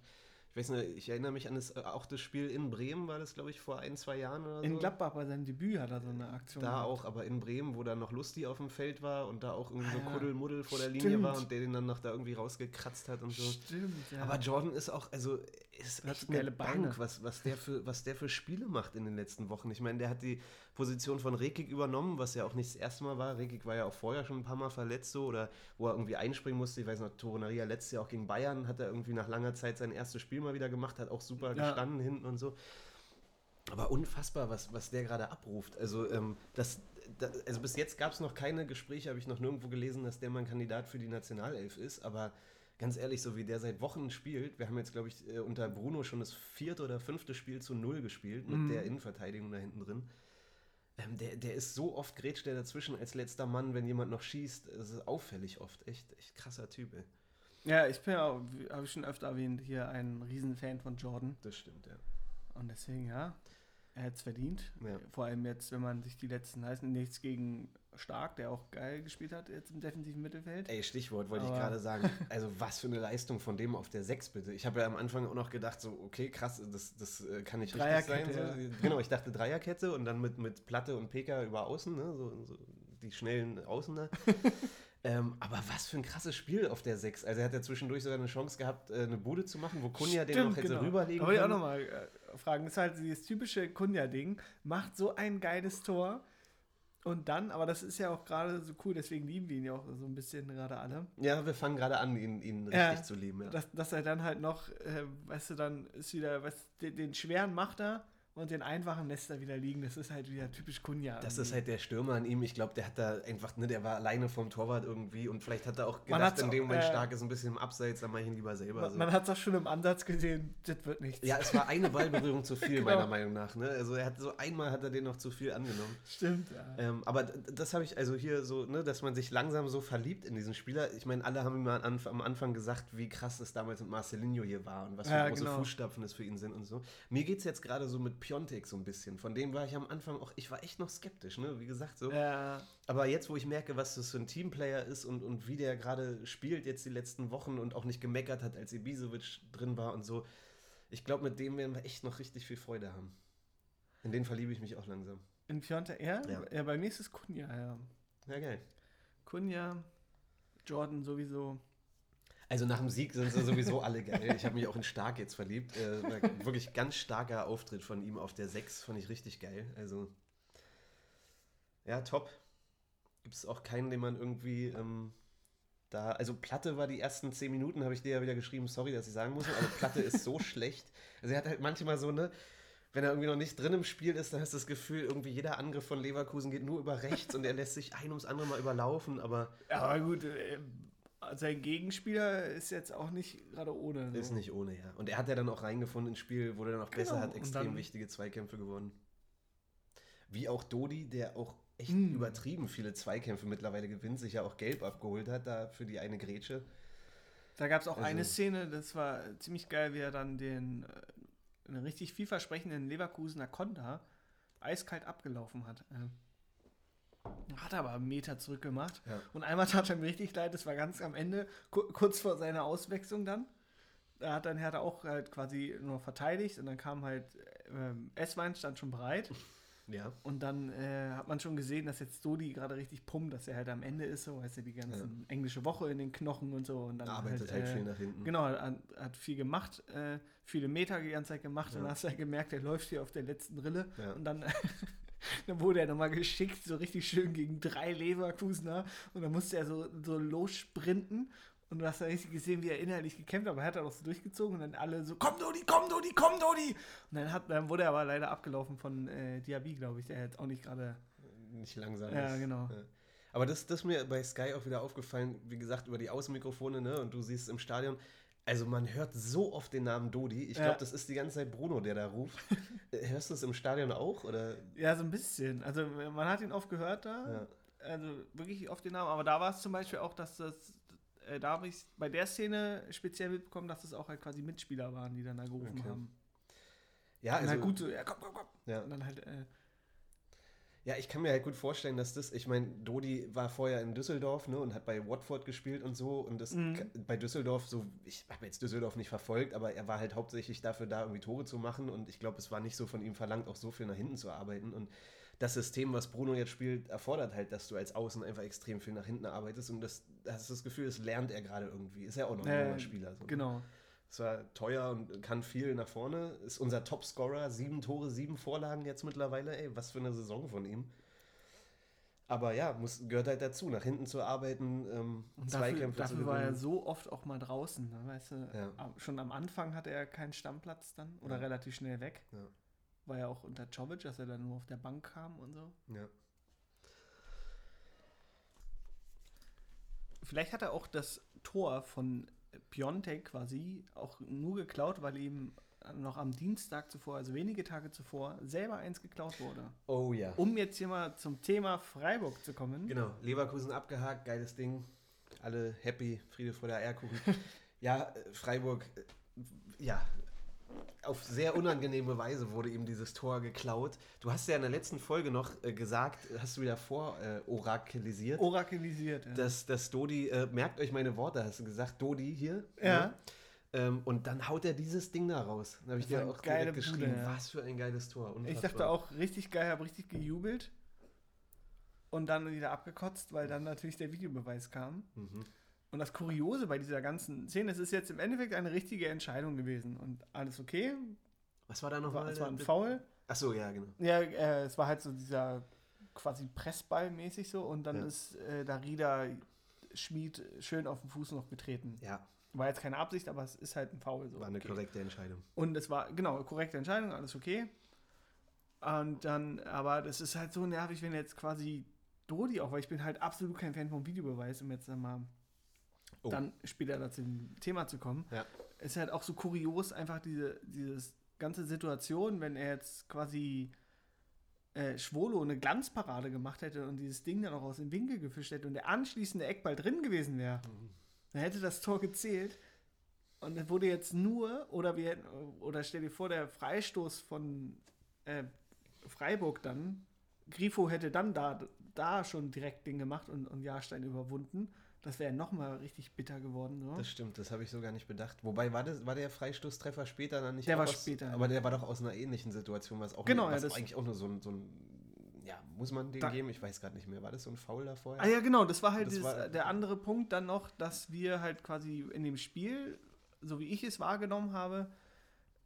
Ich weiß nicht, ich erinnere mich an das, auch das Spiel in Bremen, war das, glaube ich, vor ein, zwei Jahren oder so. In Gladbach bei seinem Debüt hat er so eine Aktion Da gehabt. Auch, aber in Bremen, wo dann noch Lusti auf dem Feld war und da auch irgendwie ah, so Kuddelmuddel vor der stimmt. Linie war und der den dann noch da irgendwie rausgekratzt hat und so. Stimmt, ja. Aber Jordan ist auch, also, ist hat echt eine geile Bank, Beine. Was, was, der für, was der für Spiele macht in den letzten Wochen. Ich meine, der hat die Position von Rekik übernommen, was ja auch nicht das erste Mal war. Rekik war ja auch vorher schon ein paar Mal verletzt, so, oder wo er irgendwie einspringen musste. Ich weiß noch, Torunarigha letztes Jahr auch gegen Bayern hat er irgendwie nach langer Zeit sein erstes Spiel mal wieder gemacht, hat auch super ja. gestanden hinten und so. Aber unfassbar, was, was der gerade abruft. Also, ähm, das, das, also bis jetzt gab es noch keine Gespräche, habe ich noch nirgendwo gelesen, dass der mal ein Kandidat für die Nationalelf ist. Aber ganz ehrlich, so wie der seit Wochen spielt, wir haben jetzt, glaube ich, unter Bruno schon das vierte oder fünfte Spiel zu null gespielt mit mhm. der Innenverteidigung da hinten drin. Ähm, der, der ist so oft, grätscht der dazwischen als letzter Mann, wenn jemand noch schießt. Das ist auffällig oft. Echt, echt krasser Typ, ey. Ja, ich bin ja, habe ich schon öfter erwähnt, hier ein Riesenfan von Jordan. Das stimmt, ja. Und deswegen, ja, er hat es verdient. Ja. Vor allem jetzt, wenn man sich die letzten heißen, nichts gegen Stark, der auch geil gespielt hat jetzt im defensiven Mittelfeld. Ey, Stichwort wollte ich gerade sagen. Also was für eine Leistung von dem auf der sechs, bitte. Ich habe ja am Anfang auch noch gedacht, so okay, krass, das, das kann nicht richtig sein. So, ja. Genau, ich dachte Dreierkette und dann mit, mit Platte und P K über außen, ne, so, so die schnellen Außen da. Ähm, aber was für ein krasses Spiel auf der sechs. Also er hat ja zwischendurch sogar eine Chance gehabt, eine Bude zu machen, wo Cunha Stimmt, den noch hätte genau. rüberlegen können. Da wollte ich auch nochmal äh, fragen. Das ist halt dieses typische Cunha-Ding. Macht so ein geiles Tor und dann, aber das ist ja auch gerade so cool, deswegen lieben wir ihn ja auch so ein bisschen gerade alle. Ja, wir fangen gerade an, ihn, ihn richtig äh, zu lieben. Ja. Dass, dass er dann halt noch, äh, weißt du, dann ist wieder, weißt du, den, den schweren macht er und den einfachen lässt er wieder liegen. Das ist halt wieder typisch Cunha. Das ist halt der Stürmer an ihm. Ich glaube, der hat da einfach, ne, der war alleine vom Torwart irgendwie und vielleicht hat er auch gedacht, in dem Moment äh, Stark ist ein bisschen im Abseits, dann mach ich ihn lieber selber. Man, so. man hat es auch schon im Ansatz gesehen, das wird nichts. Ja, es war eine Ballberührung zu viel, genau. meiner Meinung nach. Ne? Also er hat so einmal hat er den noch zu viel angenommen. Stimmt, ja. Ähm, aber das habe ich also hier so, ne, dass man sich langsam so verliebt in diesen Spieler. Ich meine, alle haben immer am Anfang gesagt, wie krass es damals mit Marcelinho hier war und was für ja, große genau. Fußstapfen das für ihn sind und so. Mir geht es jetzt gerade so mit Piontek so ein bisschen. Von dem war ich am Anfang auch, ich war echt noch skeptisch, ne? Wie gesagt so. Ja. Aber jetzt, wo ich merke, was das für ein Teamplayer ist und, und wie der gerade spielt jetzt die letzten Wochen und auch nicht gemeckert hat, als Ibišević drin war und so. Ich glaube, mit dem werden wir echt noch richtig viel Freude haben. In den verliebe ich mich auch langsam. In Piontek? Ja? Ja, ja, bei mir ist es Cunha, ja. Ja, geil. Cunha, Jordan sowieso. Also nach dem Sieg sind sie sowieso alle geil. Ich habe mich auch in Stark jetzt verliebt. Äh, wirklich ganz starker Auftritt von ihm auf der sechs, fand ich richtig geil. Also, ja, top. Gibt es auch keinen, den man irgendwie ähm, da... Also Platte war die ersten zehn Minuten, habe ich dir ja wieder geschrieben, sorry, dass ich sagen muss, aber Platte ist so schlecht. Also er hat halt manchmal so eine... Wenn er irgendwie noch nicht drin im Spiel ist, dann hast du das Gefühl, irgendwie jeder Angriff von Leverkusen geht nur über rechts und er lässt sich ein ums andere mal überlaufen, aber... Ja, aber gut... Äh, Sein Gegenspieler ist jetzt auch nicht gerade ohne. So. Ist nicht ohne, ja. Und er hat ja dann auch reingefunden ins Spiel, wurde dann auch genau. besser, hat extrem dann, wichtige Zweikämpfe gewonnen. Wie auch Dodi, der auch echt mh. übertrieben viele Zweikämpfe mittlerweile gewinnt, sich ja auch gelb abgeholt hat da für die eine Grätsche. Da gab es auch also, eine Szene, das war ziemlich geil, wie er dann den äh, einen richtig vielversprechenden Leverkusener Konter eiskalt abgelaufen hat. Äh. Hat aber einen Meter zurückgemacht. Ja. Und einmal tat er mir richtig leid, das war ganz am Ende, ku- kurz vor seiner Auswechslung dann. Da hat dann Hertha auch halt quasi nur verteidigt und dann kam halt, äh, Esswein stand schon bereit. Ja. Und dann äh, hat man schon gesehen, dass jetzt Dodi gerade richtig pumpt, dass er halt am Ende ist, so, weißt du, die ganze ja. englische Woche in den Knochen und so. Und dann arbeitet halt, halt viel äh, nach hinten. Genau, hat, hat viel gemacht, äh, viele Meter die ganze Zeit gemacht ja. und dann hast du halt gemerkt, er läuft hier auf der letzten Rille ja. und dann... Dann wurde er nochmal geschickt, so richtig schön gegen drei Leverkusener. Und dann musste er so, so lossprinten. Und du hast da richtig gesehen, wie er inhaltlich gekämpft hat. Aber er hat er doch so durchgezogen. Und dann alle so, komm Dodi, komm Dodi, komm Dodi. Und dann, hat, dann wurde er aber leider abgelaufen von äh, Diaby, glaube ich. Der jetzt auch nicht gerade... Nicht langsam ja, ist. Ja, genau. Ja. Aber das, das ist mir bei Sky auch wieder aufgefallen. Wie gesagt, über die Außenmikrofone, ne? Und du siehst es im Stadion. Also man hört so oft den Namen Dodi. Ich glaube, ja. das ist die ganze Zeit Bruno, der da ruft. Hörst du es im Stadion auch? Oder? Ja, so ein bisschen. Also man hat ihn oft gehört da. Ja. Also wirklich oft den Namen. Aber da war es zum Beispiel auch, dass das, äh, da habe ich bei der Szene speziell mitbekommen, dass das auch halt quasi Mitspieler waren, die dann da gerufen okay. haben. Ja, und also... Halt gut so, ja, komm, komm, komm. Ja. Und dann halt... Äh, Ja, ich kann mir halt gut vorstellen, dass das, ich meine, Dodi war vorher in Düsseldorf, ne, und hat bei Watford gespielt und so und das mhm. bei Düsseldorf so, ich habe jetzt Düsseldorf nicht verfolgt, aber er war halt hauptsächlich dafür da, irgendwie Tore zu machen und ich glaube, es war nicht so von ihm verlangt, auch so viel nach hinten zu arbeiten und das System, was Bruno jetzt spielt, erfordert halt, dass du als Außen einfach extrem viel nach hinten arbeitest und das hast das Gefühl, das lernt er gerade irgendwie, ist ja auch noch ein äh, junger Spieler. So. Genau. Es war teuer und kann viel nach vorne. Ist unser Topscorer, sieben Tore, sieben Vorlagen jetzt mittlerweile. Ey, was für eine Saison von ihm. Aber ja, muss, gehört halt dazu, nach hinten zu arbeiten, ähm, und Zweikämpfe dafür, zu gewinnen. Dafür war er so oft auch mal draußen. Ne? Weißt du, ja. Schon am Anfang hatte er keinen Stammplatz dann oder ja. relativ schnell weg. Ja. War ja auch unter Jovic, dass er dann nur auf der Bank kam und so. Ja. Vielleicht hat er auch das Tor von Piontek quasi auch nur geklaut, weil ihm noch am Dienstag zuvor, also wenige Tage zuvor, selber eins geklaut wurde. Oh ja. Um jetzt hier mal zum Thema Freiburg zu kommen. Genau, Leverkusen abgehakt, geiles Ding. Alle happy, Friede vor der Eierkuchen. Ja, Freiburg, ja, auf sehr unangenehme Weise wurde ihm dieses Tor geklaut. Du hast ja in der letzten Folge noch äh, gesagt, hast du wieder vor äh, orakelisiert. Orakelisiert, ja. Dass, dass Dodi, äh, merkt euch meine Worte, hast du gesagt, Dodi hier. Ja. Ne? Ähm, und dann haut er dieses Ding da raus. Da habe ich dir auch direkt geschrieben, Bude, ja. was für ein geiles Tor. Unfassbar. Ich dachte auch, richtig geil, habe richtig gejubelt. Und dann wieder abgekotzt, weil dann natürlich der Videobeweis kam. Mhm. Und das Kuriose bei dieser ganzen Szene, es ist jetzt im Endeffekt eine richtige Entscheidung gewesen. Und alles okay. Was war da nochmal? Es war ein Foul. Ach so, ja, genau. Ja, äh, es war halt so dieser quasi Pressball mäßig so. Und dann ja. ist äh, Darida Schmied schön auf den Fuß noch getreten. Ja. War jetzt keine Absicht, aber es ist halt ein Foul. So. War eine okay. korrekte Entscheidung. Und es war, genau, korrekte Entscheidung, alles okay. Und dann, aber das ist halt so nervig, wenn jetzt quasi Dodi auch, weil ich bin halt absolut kein Fan vom Videobeweis, um jetzt mal oh. dann später dazu zum Thema zu kommen. Ja. Ist halt auch so kurios einfach diese dieses ganze Situation, wenn er jetzt quasi äh, Schwolo eine Glanzparade gemacht hätte und dieses Ding dann auch aus dem Winkel gefischt hätte und der anschließende Eckball drin gewesen wäre, mhm. dann hätte das Tor gezählt. Und dann wurde jetzt nur, oder wir oder stell dir vor, der Freistoß von äh, Freiburg dann, Grifo hätte dann da, da schon direkt den gemacht und, und Jarstein überwunden. Das wäre nochmal richtig bitter geworden. So. Das stimmt, das habe ich so gar nicht bedacht. Wobei, war, das, war der Freistoßtreffer später dann nicht? Der war aus, später. Aber der war doch aus einer ähnlichen Situation, was auch genau, nicht, was ja, das eigentlich auch nur so ein, so ein, ja, muss man den da, geben? Ich weiß gerade nicht mehr. War das so ein Foul da vorher? Ah ja, genau, das war halt das dieses, war, der andere Punkt dann noch, dass wir halt quasi in dem Spiel, so wie ich es wahrgenommen habe,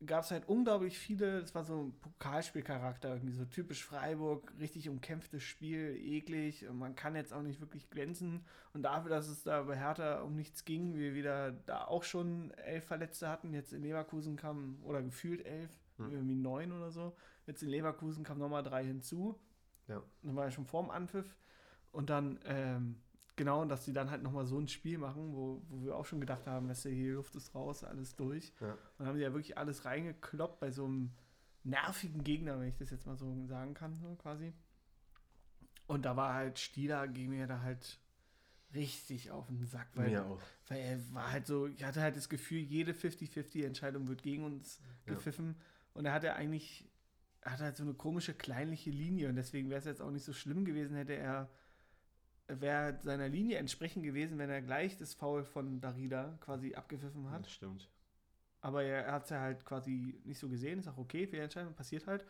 gab es halt unglaublich viele, das war so ein Pokalspielcharakter, irgendwie so typisch Freiburg, richtig umkämpftes Spiel, eklig, und man kann jetzt auch nicht wirklich glänzen, und dafür, dass es da bei Hertha um nichts ging, wir wieder da auch schon elf Verletzte hatten, jetzt in Leverkusen kamen, oder gefühlt elf, hm. irgendwie neun oder so, jetzt in Leverkusen kamen nochmal drei hinzu, ja. Dann war ja schon vorm Anpfiff, und dann, ähm, genau, und dass die dann halt nochmal so ein Spiel machen, wo, wo wir auch schon gedacht haben, weißt du, hier Luft ist raus, alles durch. Ja. Und dann haben die ja wirklich alles reingekloppt bei so einem nervigen Gegner, wenn ich das jetzt mal so sagen kann, so quasi. Und da war halt Stieler gegen mir da halt richtig auf den Sack, weil, ja, weil er war halt so, ich hatte halt das Gefühl, jede fünfzig fünfzig Entscheidung wird gegen uns gepfiffen. Ja. Und er hatte eigentlich, er hatte halt so eine komische, kleinliche Linie, und deswegen wäre es jetzt auch nicht so schlimm gewesen, hätte er wäre seiner Linie entsprechend gewesen, wenn er gleich das Foul von Darida quasi abgepfiffen hat. Das stimmt. Aber er hat es ja halt quasi nicht so gesehen, ist auch okay, Fehlentscheidung, passiert halt.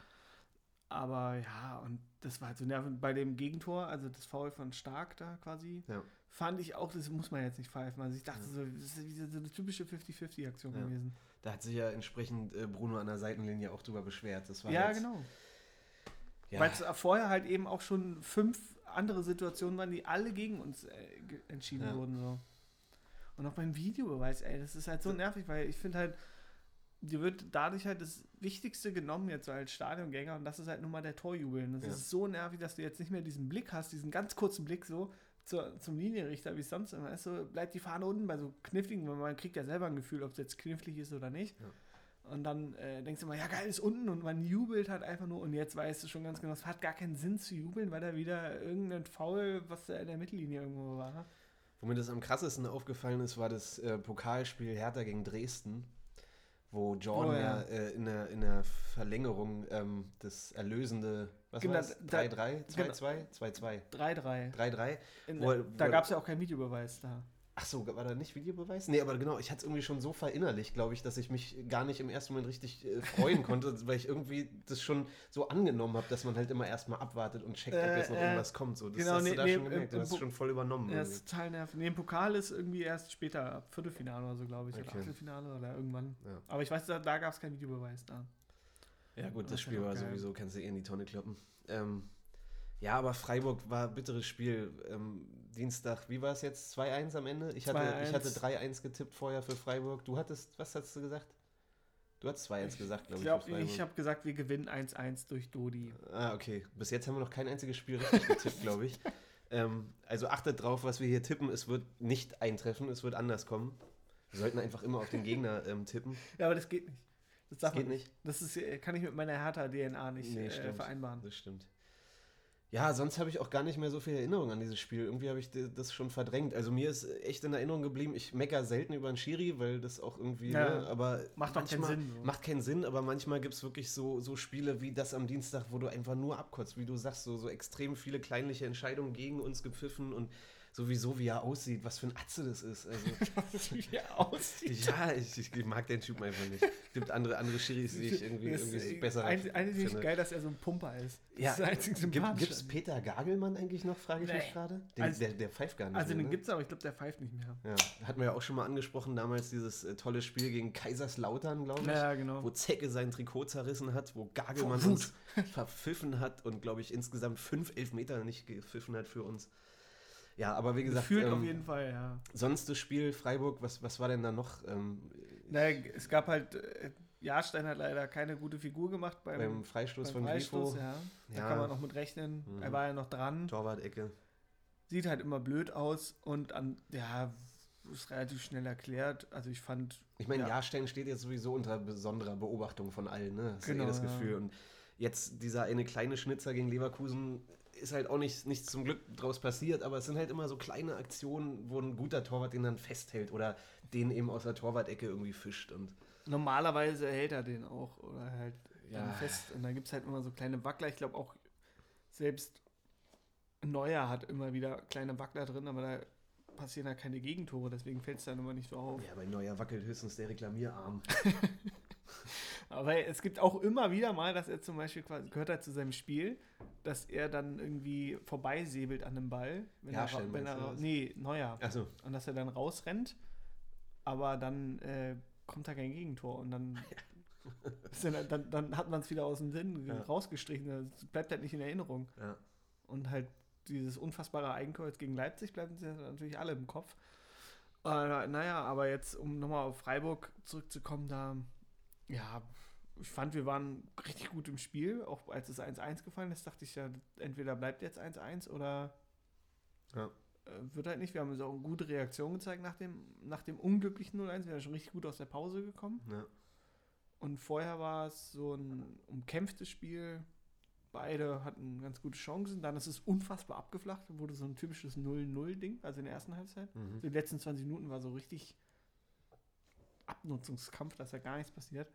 Aber ja, und das war halt so nervig. Bei dem Gegentor, also das Foul von Stark da quasi, ja. fand ich auch, das muss man jetzt nicht pfeifen. Also ich dachte ja. so, das ist so eine typische fünfzig fünfzig Aktion ja. gewesen. Da hat sich ja entsprechend Bruno an der Seitenlinie auch drüber beschwert. Das war ja, jetzt, genau. Ja. Weil es vorher halt eben auch schon fünf andere Situationen waren, die alle gegen uns äh, ge- entschieden ja. wurden. So. Und auch beim Videobeweis, ey, das ist halt so nervig, weil ich finde halt, dir wird dadurch halt das Wichtigste genommen jetzt so als Stadiongänger, und das ist halt nun mal der Torjubel. Und das ja. ist so nervig, dass du jetzt nicht mehr diesen Blick hast, diesen ganz kurzen Blick so zur, zum Linienrichter, wie es sonst immer ist. So bleibt die Fahne unten bei so kniffligen, weil man kriegt ja selber ein Gefühl, ob es jetzt knifflig ist oder nicht. Ja. Und dann äh, denkst du immer, ja geil, ist unten, und man jubelt halt einfach nur, und jetzt weißt du schon ganz genau, es hat gar keinen Sinn zu jubeln, weil da wieder irgendein Foul, was da in der Mittellinie irgendwo war. Ne? Wo mir das am krassesten aufgefallen ist, war das äh, Pokalspiel Hertha gegen Dresden, wo Jordan oh, ja. äh, in, der, in der Verlängerung ähm, das erlösende, was genau, war das, drei drei, zwei zwei Da gab es ja auch keinen Videobeweis da. Ach so, war da nicht Videobeweis? Nee, aber genau, ich hatte es irgendwie schon so verinnerlicht, glaube ich, dass ich mich gar nicht im ersten Moment richtig äh, freuen konnte, weil ich irgendwie das schon so angenommen habe, dass man halt immer erstmal abwartet und checkt, ob jetzt noch äh, irgendwas kommt. So, das genau, hast nee, du da nee, schon gemerkt, im, im, du hast es schon voll übernommen. Ja, ist total nervig. Nee, im Pokal ist irgendwie erst später, ab Viertelfinale oder so, glaube ich, okay. oder Achtelfinale oder irgendwann. Ja. Aber ich weiß, da, da gab es keinen Videobeweis da. Ja gut, das, das Spiel war geil. Sowieso, kannst du eh in die Tonne kloppen. Ähm, Ja, aber Freiburg war ein bitteres Spiel. Ähm, Dienstag, wie war es jetzt? zwei eins am Ende? Ich hatte, ich hatte drei eins getippt vorher für Freiburg. Du hattest, was hast du gesagt? Du hattest zwei eins gesagt, glaube ich. Glaub, ich ich habe gesagt, wir gewinnen eins eins durch Dodi. Ah, okay. Bis jetzt haben wir noch kein einziges Spiel richtig getippt, glaube ich. Ähm, also achtet drauf, was wir hier tippen. Es wird nicht eintreffen, es wird anders kommen. Wir sollten einfach immer auf den Gegner ähm, tippen. Ja, aber das geht nicht. Das, das geht nicht. Das ist, kann ich mit meiner Hertha-D N A nicht nee, äh, vereinbaren. Das stimmt. Ja, sonst habe ich auch gar nicht mehr so viel Erinnerung an dieses Spiel. Irgendwie habe ich das schon verdrängt. Also mir ist echt in Erinnerung geblieben, ich meckere selten über einen Schiri, weil das auch irgendwie... Ja, ne, aber macht doch keinen Sinn. So. Macht keinen Sinn, aber manchmal gibt es wirklich so, so Spiele wie das am Dienstag, wo du einfach nur abkotzt, wie du sagst, so, so extrem viele kleinliche Entscheidungen gegen uns gepfiffen und sowieso, wie er aussieht, was für ein Atze das ist. Also, wie er aussieht? Ja, ich, ich mag den Typen einfach nicht. Es gibt andere, andere Schiris, die ich irgendwie, irgendwie besser ein, finde. Eine, die ich geil, dass er so ein Pumper ist. Das ja, ist der einzige Sympathische. Gibt es Peter Gagelmann eigentlich noch, frage ich nee. mich gerade? Also, der, der pfeift gar nicht also mehr. Also den ne? gibt es, aber ich glaube, der pfeift nicht mehr. Ja, hatten wir ja auch schon mal angesprochen, damals dieses äh, tolle Spiel gegen Kaiserslautern, glaube ich. Ja, genau. Wo Zecke sein Trikot zerrissen hat, wo Gagelmann oh, uns verpfiffen hat und, glaube ich, insgesamt fünf Elfmeter nicht gepfiffen hat für uns. Ja, aber wie gesagt, gefühlt ähm, auf jeden Fall, ja. Sonst das Spiel Freiburg, was, was war denn da noch? Ähm, naja, es gab halt, Jarstein hat leider keine gute Figur gemacht beim, beim Freistoß beim von Freistoß, ja. Da ja. kann man noch mit rechnen. Mhm. Er war ja noch dran. Torwart-Ecke. Sieht halt immer blöd aus und an, ja, ist relativ schnell erklärt. Also ich fand... Ich meine, ja. Jarstein steht jetzt sowieso unter besonderer Beobachtung von allen, ne? Das genau, ist eh das Gefühl. Ja. Und jetzt dieser eine kleine Schnitzer gegen Leverkusen ist halt auch nicht, nichts zum Glück draus passiert, aber es sind halt immer so kleine Aktionen, wo ein guter Torwart den dann festhält oder den eben aus der Torwart-Ecke irgendwie fischt. Und normalerweise hält er den auch oder halt ja. dann fest. Und dann gibt es halt immer so kleine Wackler. Ich glaube auch selbst Neuer hat immer wieder kleine Wackler drin, aber da passieren ja keine Gegentore, deswegen fällt es dann immer nicht so auf. Ja, bei Neuer wackelt höchstens der Reklamierarm. Aber es gibt auch immer wieder mal, dass er zum Beispiel, quasi gehört er zu seinem Spiel, dass er dann irgendwie vorbeisäbelt an dem Ball. Wenn ja, er, wenn er Nee, Neuer. Ach so. Und dass er dann rausrennt, aber dann äh, kommt da kein Gegentor. Und dann, dann, dann, dann hat man es wieder aus dem Sinn ja. rausgestrichen. Das bleibt halt nicht in Erinnerung. Ja. Und halt dieses unfassbare Eigenkreuz gegen Leipzig bleiben sie natürlich alle im Kopf. Äh, naja, aber jetzt, um nochmal auf Freiburg zurückzukommen, da... Ja, ich fand, wir waren richtig gut im Spiel. Auch als es eins eins gefallen ist, dachte ich ja, entweder bleibt jetzt eins eins oder ja. wird halt nicht. Wir haben uns auch eine gute Reaktion gezeigt nach dem, nach dem unglücklichen null eins. Wir sind schon richtig gut aus der Pause gekommen. Ja. Und vorher war es so ein umkämpftes Spiel. Beide hatten ganz gute Chancen. Dann ist es unfassbar abgeflacht. Dann wurde so ein typisches null null Ding, also in der ersten Halbzeit. Mhm. Also die letzten zwanzig Minuten war so richtig... Abnutzungskampf, dass ja gar nichts passiert.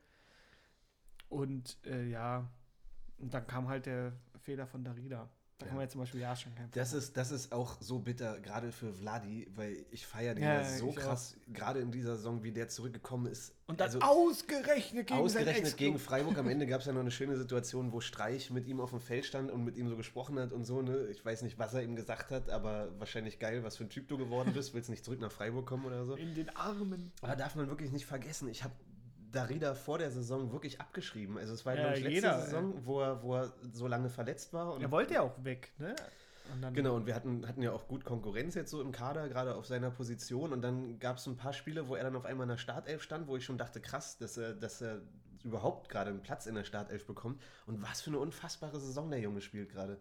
Und äh, ja, und dann kam halt der Fehler von Darida. Da ja. kann man jetzt zum Beispiel ja schon kämpfen. Das ist, das ist auch so bitter, gerade für Vladi, weil ich feiere den ja, ja so krass, auch. Gerade in dieser Saison, wie der zurückgekommen ist. Und dann also, ausgerechnet gegen Ausgerechnet gegen Freiburg. Am Ende gab es ja noch eine schöne Situation, wo Streich mit ihm auf dem Feld stand und mit ihm so gesprochen hat und so. Ne? Ich weiß nicht, was er ihm gesagt hat, aber wahrscheinlich geil, was für ein Typ du geworden bist. Willst nicht zurück nach Freiburg kommen oder so? In den Armen. Aber darf man wirklich nicht vergessen, ich habe... Darida vor der Saison wirklich abgeschrieben. Also es war ja, die letzte jeder, Saison, wo er, wo er so lange verletzt war. Und er wollte ja auch weg, ne? Und dann genau, und wir hatten, hatten ja auch gut Konkurrenz jetzt so im Kader, gerade auf seiner Position. Und dann gab es ein paar Spiele, wo er dann auf einmal in der Startelf stand, wo ich schon dachte, krass, dass er, dass er überhaupt gerade einen Platz in der Startelf bekommt. Und was für eine unfassbare Saison der Junge spielt gerade.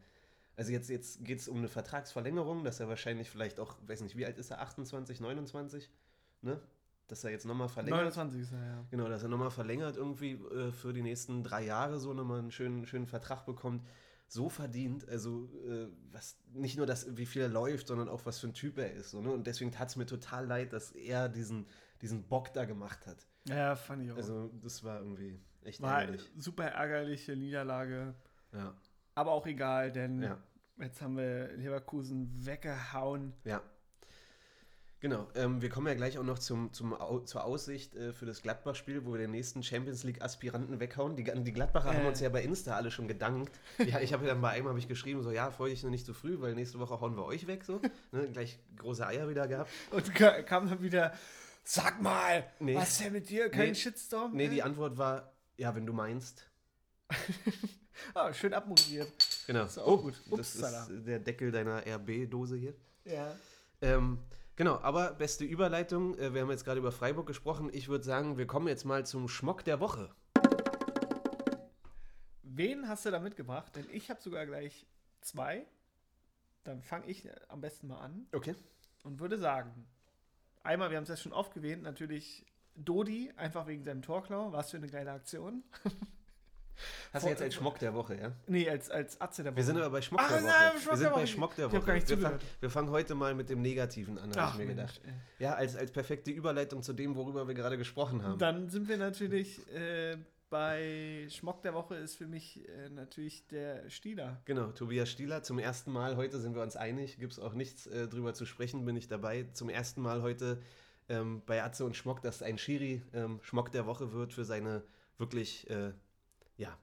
Also jetzt, jetzt geht es um eine Vertragsverlängerung, dass er wahrscheinlich vielleicht auch, weiß nicht, wie alt ist er, achtundzwanzig, neunundzwanzig, ne? Dass er jetzt nochmal verlängert. neunundzwanzig ist er, ja. Genau, dass er nochmal verlängert irgendwie äh, für die nächsten drei Jahre so nochmal einen schönen, schönen Vertrag bekommt. So verdient, also äh, was nicht nur das, wie viel er läuft, sondern auch was für ein Typ er ist. So, ne? Und deswegen tat es mir total leid, dass er diesen, diesen Bock da gemacht hat. Ja, fand ich auch. Also das war irgendwie echt war ärgerlich. Super ärgerliche Niederlage. Ja. Aber auch egal, denn ja. jetzt haben wir Leverkusen weggehauen. Ja. Genau, ähm, wir kommen ja gleich auch noch zum, zum Au- zur Aussicht äh, für das Gladbach-Spiel, wo wir den nächsten Champions-League-Aspiranten weghauen. Die, die Gladbacher äh. haben uns ja bei Insta alle schon gedankt. Ja, ich habe ja dann bei einem habe ich geschrieben, so, ja, freue dich noch nicht zu früh, weil nächste Woche hauen wir euch weg, so. Ne, gleich große Eier wieder gehabt. Und ka- kam dann wieder, sag mal, nee. was ist denn mit dir? Kein nee. Shitstorm? Nee, ey? Die Antwort war, ja, wenn du meinst. Ah, schön abmotiviert. Genau. Das ist auch oh, gut. Ups, das ist der Deckel deiner R B-Dose hier. Ja. Ähm, Genau, aber beste Überleitung. Wir haben jetzt gerade über Freiburg gesprochen. Ich würde sagen, wir kommen jetzt mal zum Schmock der Woche. Wen hast du da mitgebracht? Denn ich habe sogar gleich zwei. Dann fange ich am besten mal an. Okay. Und würde sagen, einmal, wir haben es ja schon oft gewähnt, natürlich Dodi, einfach wegen seinem Torklau. Was für eine geile Aktion. Hast du jetzt als Schmock der Woche, ja? Nee, als, als Atze der Woche. Wir sind aber bei Schmock Ach, der Woche. Nein, Schmock wir sind bei Schmock der Woche. Ich hab gar nicht wir, fang, wir fangen heute mal mit dem Negativen an, habe ich mir Mensch. gedacht. Ja, als, als perfekte Überleitung zu dem, worüber wir gerade gesprochen haben. Dann sind wir natürlich äh, bei Schmock der Woche ist für mich äh, natürlich der Stieler. Genau, Tobias Stieler. Zum ersten Mal heute sind wir uns einig. Gibt es auch nichts äh, drüber zu sprechen, bin ich dabei. Zum ersten Mal heute ähm, bei Atze und Schmock, dass ein Schiri ähm, Schmock der Woche wird für seine wirklich... Äh, Ja,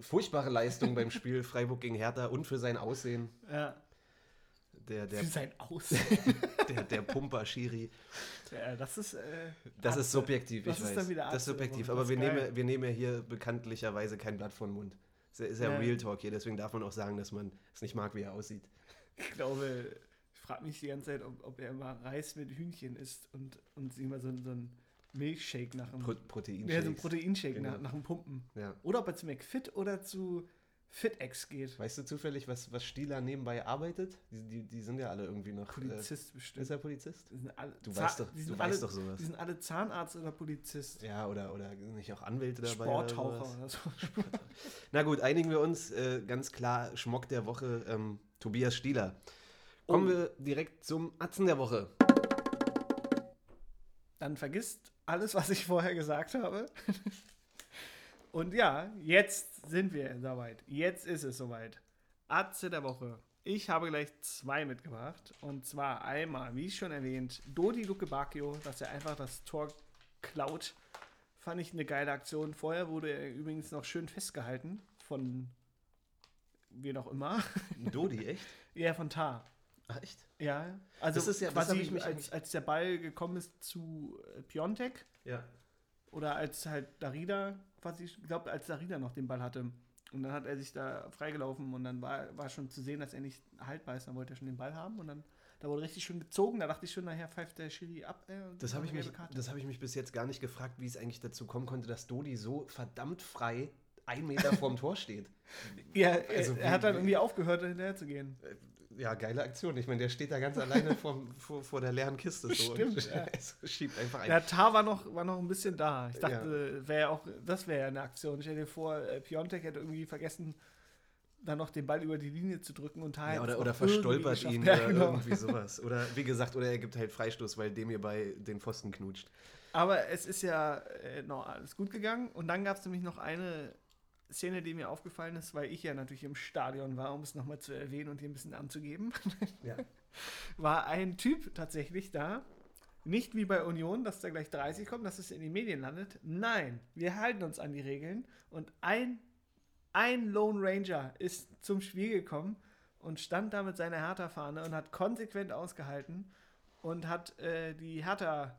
furchtbare Leistung beim Spiel Freiburg gegen Hertha und für sein Aussehen. Ja. Der, der, für sein Aussehen. der, der Pumper-Schiri. Ja, das ist... Äh, das ist subjektiv, das ich ist weiß. Dann wieder das ist subjektiv, aber wir nehmen, wir nehmen ja hier bekanntlicherweise kein Blatt vor den Mund. Es ist ja, ja Real Talk hier, deswegen darf man auch sagen, dass man es nicht mag, wie er aussieht. Ich glaube, ich frage mich die ganze Zeit, ob, ob er immer Reis mit Hühnchen isst und, und immer so, so ein... Milchshake nach dem... Pro- Proteinshake. Ja, so ein Proteinshake genau. nach, nach dem Pumpen. Ja. Oder ob er zu McFit oder zu FitEx geht. Weißt du zufällig, was, was Stieler nebenbei arbeitet? Die, die, die sind ja alle irgendwie noch... Polizist äh, bestimmt. Ist er Polizist? Alle, du Zahn, weißt doch, du weißt alle, doch sowas. Die sind alle Zahnarzt oder Polizist. Ja, oder, oder nicht auch Anwälte dabei. Sporttaucher oder, oder so. Na gut, einigen wir uns. Äh, ganz klar, Schmock der Woche, ähm, Tobias Stieler. Kommen oh. wir direkt zum Atzen der Woche. Dann vergisst alles, was ich vorher gesagt habe. Und ja, jetzt sind wir soweit. Jetzt ist es soweit. Atze der Woche. Ich habe gleich zwei mitgebracht. Und zwar einmal, wie schon erwähnt, Dodi Luke Bacchio, dass er einfach das Tor klaut. Fand ich eine geile Aktion. Vorher wurde er übrigens noch schön festgehalten von wie noch immer. Dodi, echt? Ja, von Tar. Ach, echt? Ja, also das ist ja, quasi das ich mich als, als der Ball gekommen ist zu Piontek ja. oder als halt Darida, quasi, ich glaube, als Darida noch den Ball hatte und dann hat er sich da freigelaufen und dann war, war schon zu sehen, dass er nicht haltbar ist, dann wollte er schon den Ball haben und dann da wurde richtig schön gezogen, da dachte ich schon, nachher pfeift der Schiri ab. Äh, das habe ich, hab ich mich bis jetzt gar nicht gefragt, wie es eigentlich dazu kommen konnte, dass Dodi so verdammt frei ein Meter vorm Tor steht. Ja, also, er, er hat dann irgendwie aufgehört, hinterher zu gehen. Äh, Ja, geile Aktion. Ich meine, der steht da ganz alleine vor, vor, vor der leeren Kiste. So Stimmt, und ja. schiebt einfach ein. Der Tar war noch, war noch ein bisschen da. Ich dachte, ja. wär auch, das wäre ja eine Aktion. Stell dir vor, Piontek hätte irgendwie vergessen, dann noch den Ball über die Linie zu drücken und Tar ja, oder, oder verstolpert ihn ja, oder genau. irgendwie sowas. Oder wie gesagt, oder er gibt halt Freistoß, weil dem hierbei den Pfosten knutscht. Aber es ist ja äh, noch alles gut gegangen. Und dann gab es nämlich noch eine Szene, die mir aufgefallen ist, weil ich ja natürlich im Stadion war, um es nochmal zu erwähnen und hier ein bisschen anzugeben, ja. war ein Typ tatsächlich da, nicht wie bei Union, dass da gleich dreißig kommt, dass es in den Medien landet. Nein, wir halten uns an die Regeln und ein, ein Lone Ranger ist zum Spiel gekommen und stand da mit seiner Hertha-Fahne und hat konsequent ausgehalten und hat äh, die Hertha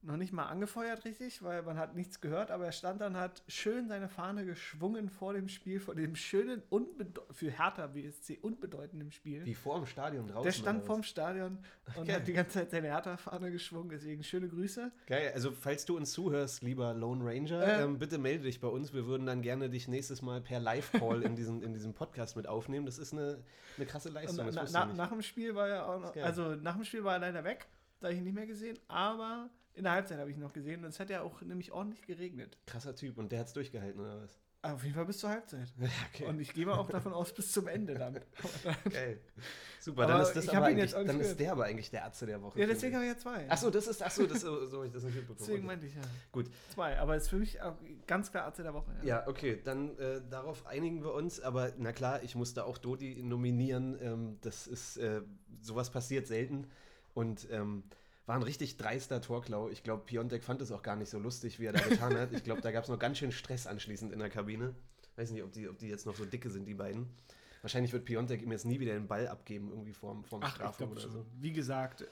noch nicht mal angefeuert richtig, weil man hat nichts gehört, aber er stand dann, hat schön seine Fahne geschwungen vor dem Spiel, vor dem schönen, unbedeut- für Hertha B S C unbedeutenden Spiel. Wie vor dem Stadion draußen. Der stand vorm Stadion und okay. hat die ganze Zeit seine Hertha-Fahne geschwungen, deswegen schöne Grüße. Geil, also falls du uns zuhörst, lieber Lone Ranger, äh, ähm, bitte melde dich bei uns, wir würden dann gerne dich nächstes Mal per Live-Call in, diesen, in diesem Podcast mit aufnehmen, das ist eine, eine krasse Leistung. Und, na, na, nach dem Spiel war er auch noch, also nach dem Spiel war er leider weg, da habe ich ihn nicht mehr gesehen, aber in der Halbzeit habe ich ihn noch gesehen und es hat ja auch nämlich ordentlich geregnet. Krasser Typ und der hat es durchgehalten oder was? Aber auf jeden Fall bis zur Halbzeit. Okay. Und ich gehe mal auch davon aus, bis zum Ende dann. Geil. Super, aber dann ist das aber eigentlich, dann gehört. ist der aber eigentlich der Atze der Woche. Ja, deswegen habe ich ja zwei. Achso, das ist, achso, das, so habe ich das nicht mitbekommen. Deswegen meinte ich ja. Gut. Zwei, aber ist für mich auch ganz klar Atze der Woche. Ja, ja okay, dann äh, darauf einigen wir uns, aber na klar, ich musste auch Dodi nominieren, ähm, das ist, äh, sowas passiert selten und, ähm, war ein richtig dreister Torklau. Ich glaube, Piontek fand es auch gar nicht so lustig, wie er da getan hat. Ich glaube, da gab es noch ganz schön Stress anschließend in der Kabine. Weiß nicht, ob die, ob die jetzt noch so dicke sind, die beiden. Wahrscheinlich wird Piontek ihm jetzt nie wieder den Ball abgeben, irgendwie vorm, vorm Ach, Strafraum oder schon. so. Wie gesagt,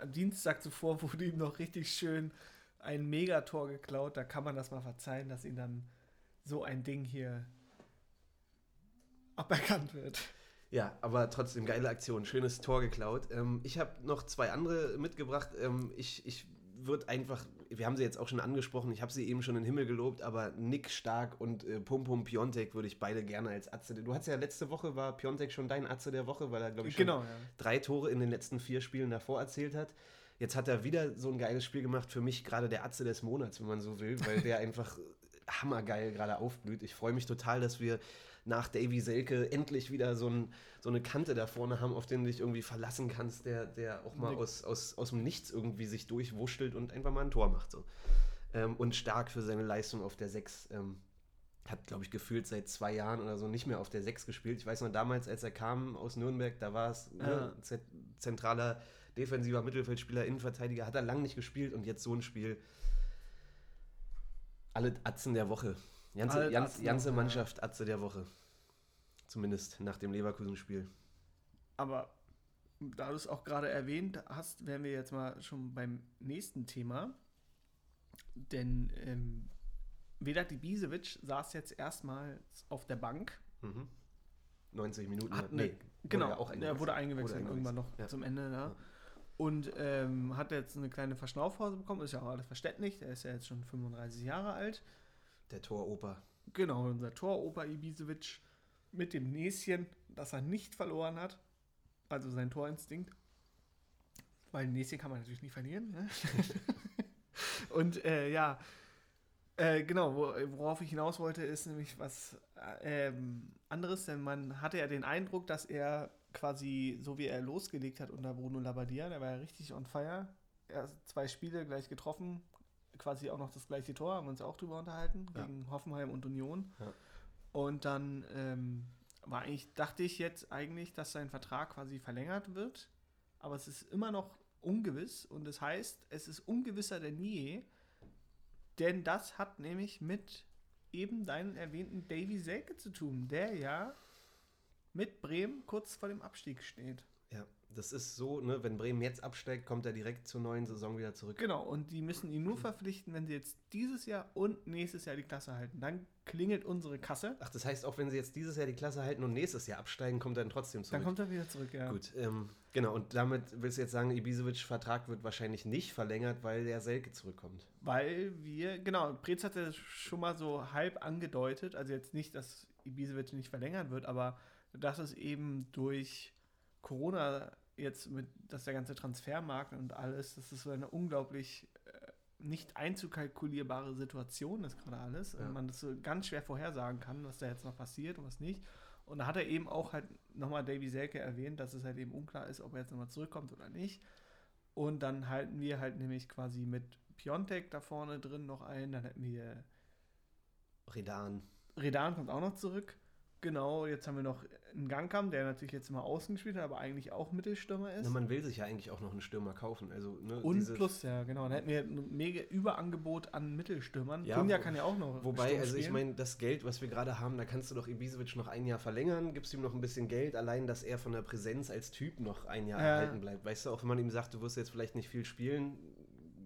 am Dienstag zuvor wurde ihm noch richtig schön ein Megator geklaut. Da kann man das mal verzeihen, dass ihm dann so ein Ding hier aberkannt wird. Ja, aber trotzdem, geile Aktion, schönes Tor geklaut. Ähm, ich habe noch zwei andere mitgebracht. Ähm, ich ich würde einfach, wir haben sie jetzt auch schon angesprochen, ich habe sie eben schon in den Himmel gelobt, aber Nick Stark und äh, Pum Pum Piontek würde ich beide gerne als Atze. Du hast ja letzte Woche, war Piontek schon dein Atze der Woche, weil er, glaube ich, schon genau, ja. drei Tore in den letzten vier Spielen davor erzählt hat. Jetzt hat er wieder so ein geiles Spiel gemacht, für mich gerade der Atze des Monats, wenn man so will, weil der einfach hammergeil gerade aufblüht. Ich freue mich total, dass wir nach Davy Selke endlich wieder so, ein, so eine Kante da vorne haben, auf den du dich irgendwie verlassen kannst, der, der auch mal aus, aus, aus dem Nichts irgendwie sich durchwurschtelt und einfach mal ein Tor macht. So. Ähm, und Stark für seine Leistung auf der sechs. Ähm, hat, glaube ich, gefühlt seit zwei Jahren oder so nicht mehr auf der sechs gespielt. Ich weiß noch, damals, als er kam aus Nürnberg, da war es ja. ne, z- zentraler defensiver Mittelfeldspieler, Innenverteidiger, hat er lang nicht gespielt und jetzt so ein Spiel. Alle Atzen der Woche. Ganze, ganze, ganze Mannschaft Atze der Woche. Zumindest nach dem Leverkusen-Spiel. Aber da du es auch gerade erwähnt hast, wären wir jetzt mal schon beim nächsten Thema. Denn ähm, Vedat Ibišević saß jetzt erstmal auf der Bank. Mhm. neunzig Minuten. Hat, nee, nee, genau, er wurde eingewechselt, wurde eingewechselt irgendwann noch ja. zum Ende. Ne? Ja. Und ähm, hat jetzt eine kleine Verschnaufpause bekommen, ist ja auch alles verständlich, der ist ja jetzt schon fünfunddreißig Jahre alt. Der Toropa. Genau, unser Toropa Ibišević mit dem Näschen, das er nicht verloren hat, also sein Torinstinkt. Weil ein Näschen kann man natürlich nicht verlieren. Ne? Und äh, ja, äh, genau, worauf ich hinaus wollte, ist nämlich was äh, anderes, denn man hatte ja den Eindruck, dass er quasi, so wie er losgelegt hat unter Bruno Labbadia, der war ja richtig on fire. Erst zwei Spiele gleich getroffen, quasi auch noch das gleiche Tor, haben wir uns auch drüber unterhalten, ja. Gegen Hoffenheim und Union. Ja. Und dann ähm, war eigentlich, dachte ich jetzt eigentlich, dass sein Vertrag quasi verlängert wird, aber es ist immer noch ungewiss und das heißt, es ist ungewisser denn je, denn das hat nämlich mit eben deinen erwähnten Davy Selke zu tun, der ja mit Bremen kurz vor dem Abstieg steht. Ja, das ist so, ne, wenn Bremen jetzt absteigt, kommt er direkt zur neuen Saison wieder zurück. Genau, und die müssen ihn nur verpflichten, wenn sie jetzt dieses Jahr und nächstes Jahr die Klasse halten. Dann klingelt unsere Kasse. Ach, das heißt, auch wenn sie jetzt dieses Jahr die Klasse halten und nächstes Jahr absteigen, kommt er dann trotzdem zurück? Dann kommt er wieder zurück, ja. Gut, ähm, genau, und damit willst du jetzt sagen, Ibišević-Vertrag wird wahrscheinlich nicht verlängert, weil der Selke zurückkommt. Weil wir, genau, Preetz hat das schon mal so halb angedeutet, also jetzt nicht, dass Ibišević nicht verlängert wird, aber dass es eben durch Corona jetzt, mit, dass der ganze Transfermarkt und alles, das ist so eine unglaublich äh, nicht einzukalkulierbare Situation ist gerade alles. Ja. Und man das so ganz schwer vorhersagen kann, was da jetzt noch passiert und was nicht. Und da hat er eben auch halt nochmal Davy Selke erwähnt, dass es halt eben unklar ist, ob er jetzt nochmal zurückkommt oder nicht. Und dann halten wir halt nämlich quasi mit Piontek da vorne drin noch ein. Dann hätten wir Redan. Redan kommt auch noch zurück. Genau, jetzt haben wir noch einen Gangkamp, der natürlich jetzt immer außen gespielt hat, aber eigentlich auch Mittelstürmer ist. Na, man will sich ja eigentlich auch noch einen Stürmer kaufen. Also, ne, und plus, ja, genau. Dann hätten wir ein mega Überangebot an Mittelstürmern. Ja, Cunha kann ja auch noch. Wobei, Sturm also ich meine, das Geld, was wir gerade haben, da kannst du doch Ibišević noch ein Jahr verlängern, gibst ihm noch ein bisschen Geld, allein, dass er von der Präsenz als Typ noch ein Jahr äh, erhalten bleibt. Weißt du, auch wenn man ihm sagt, du wirst jetzt vielleicht nicht viel spielen,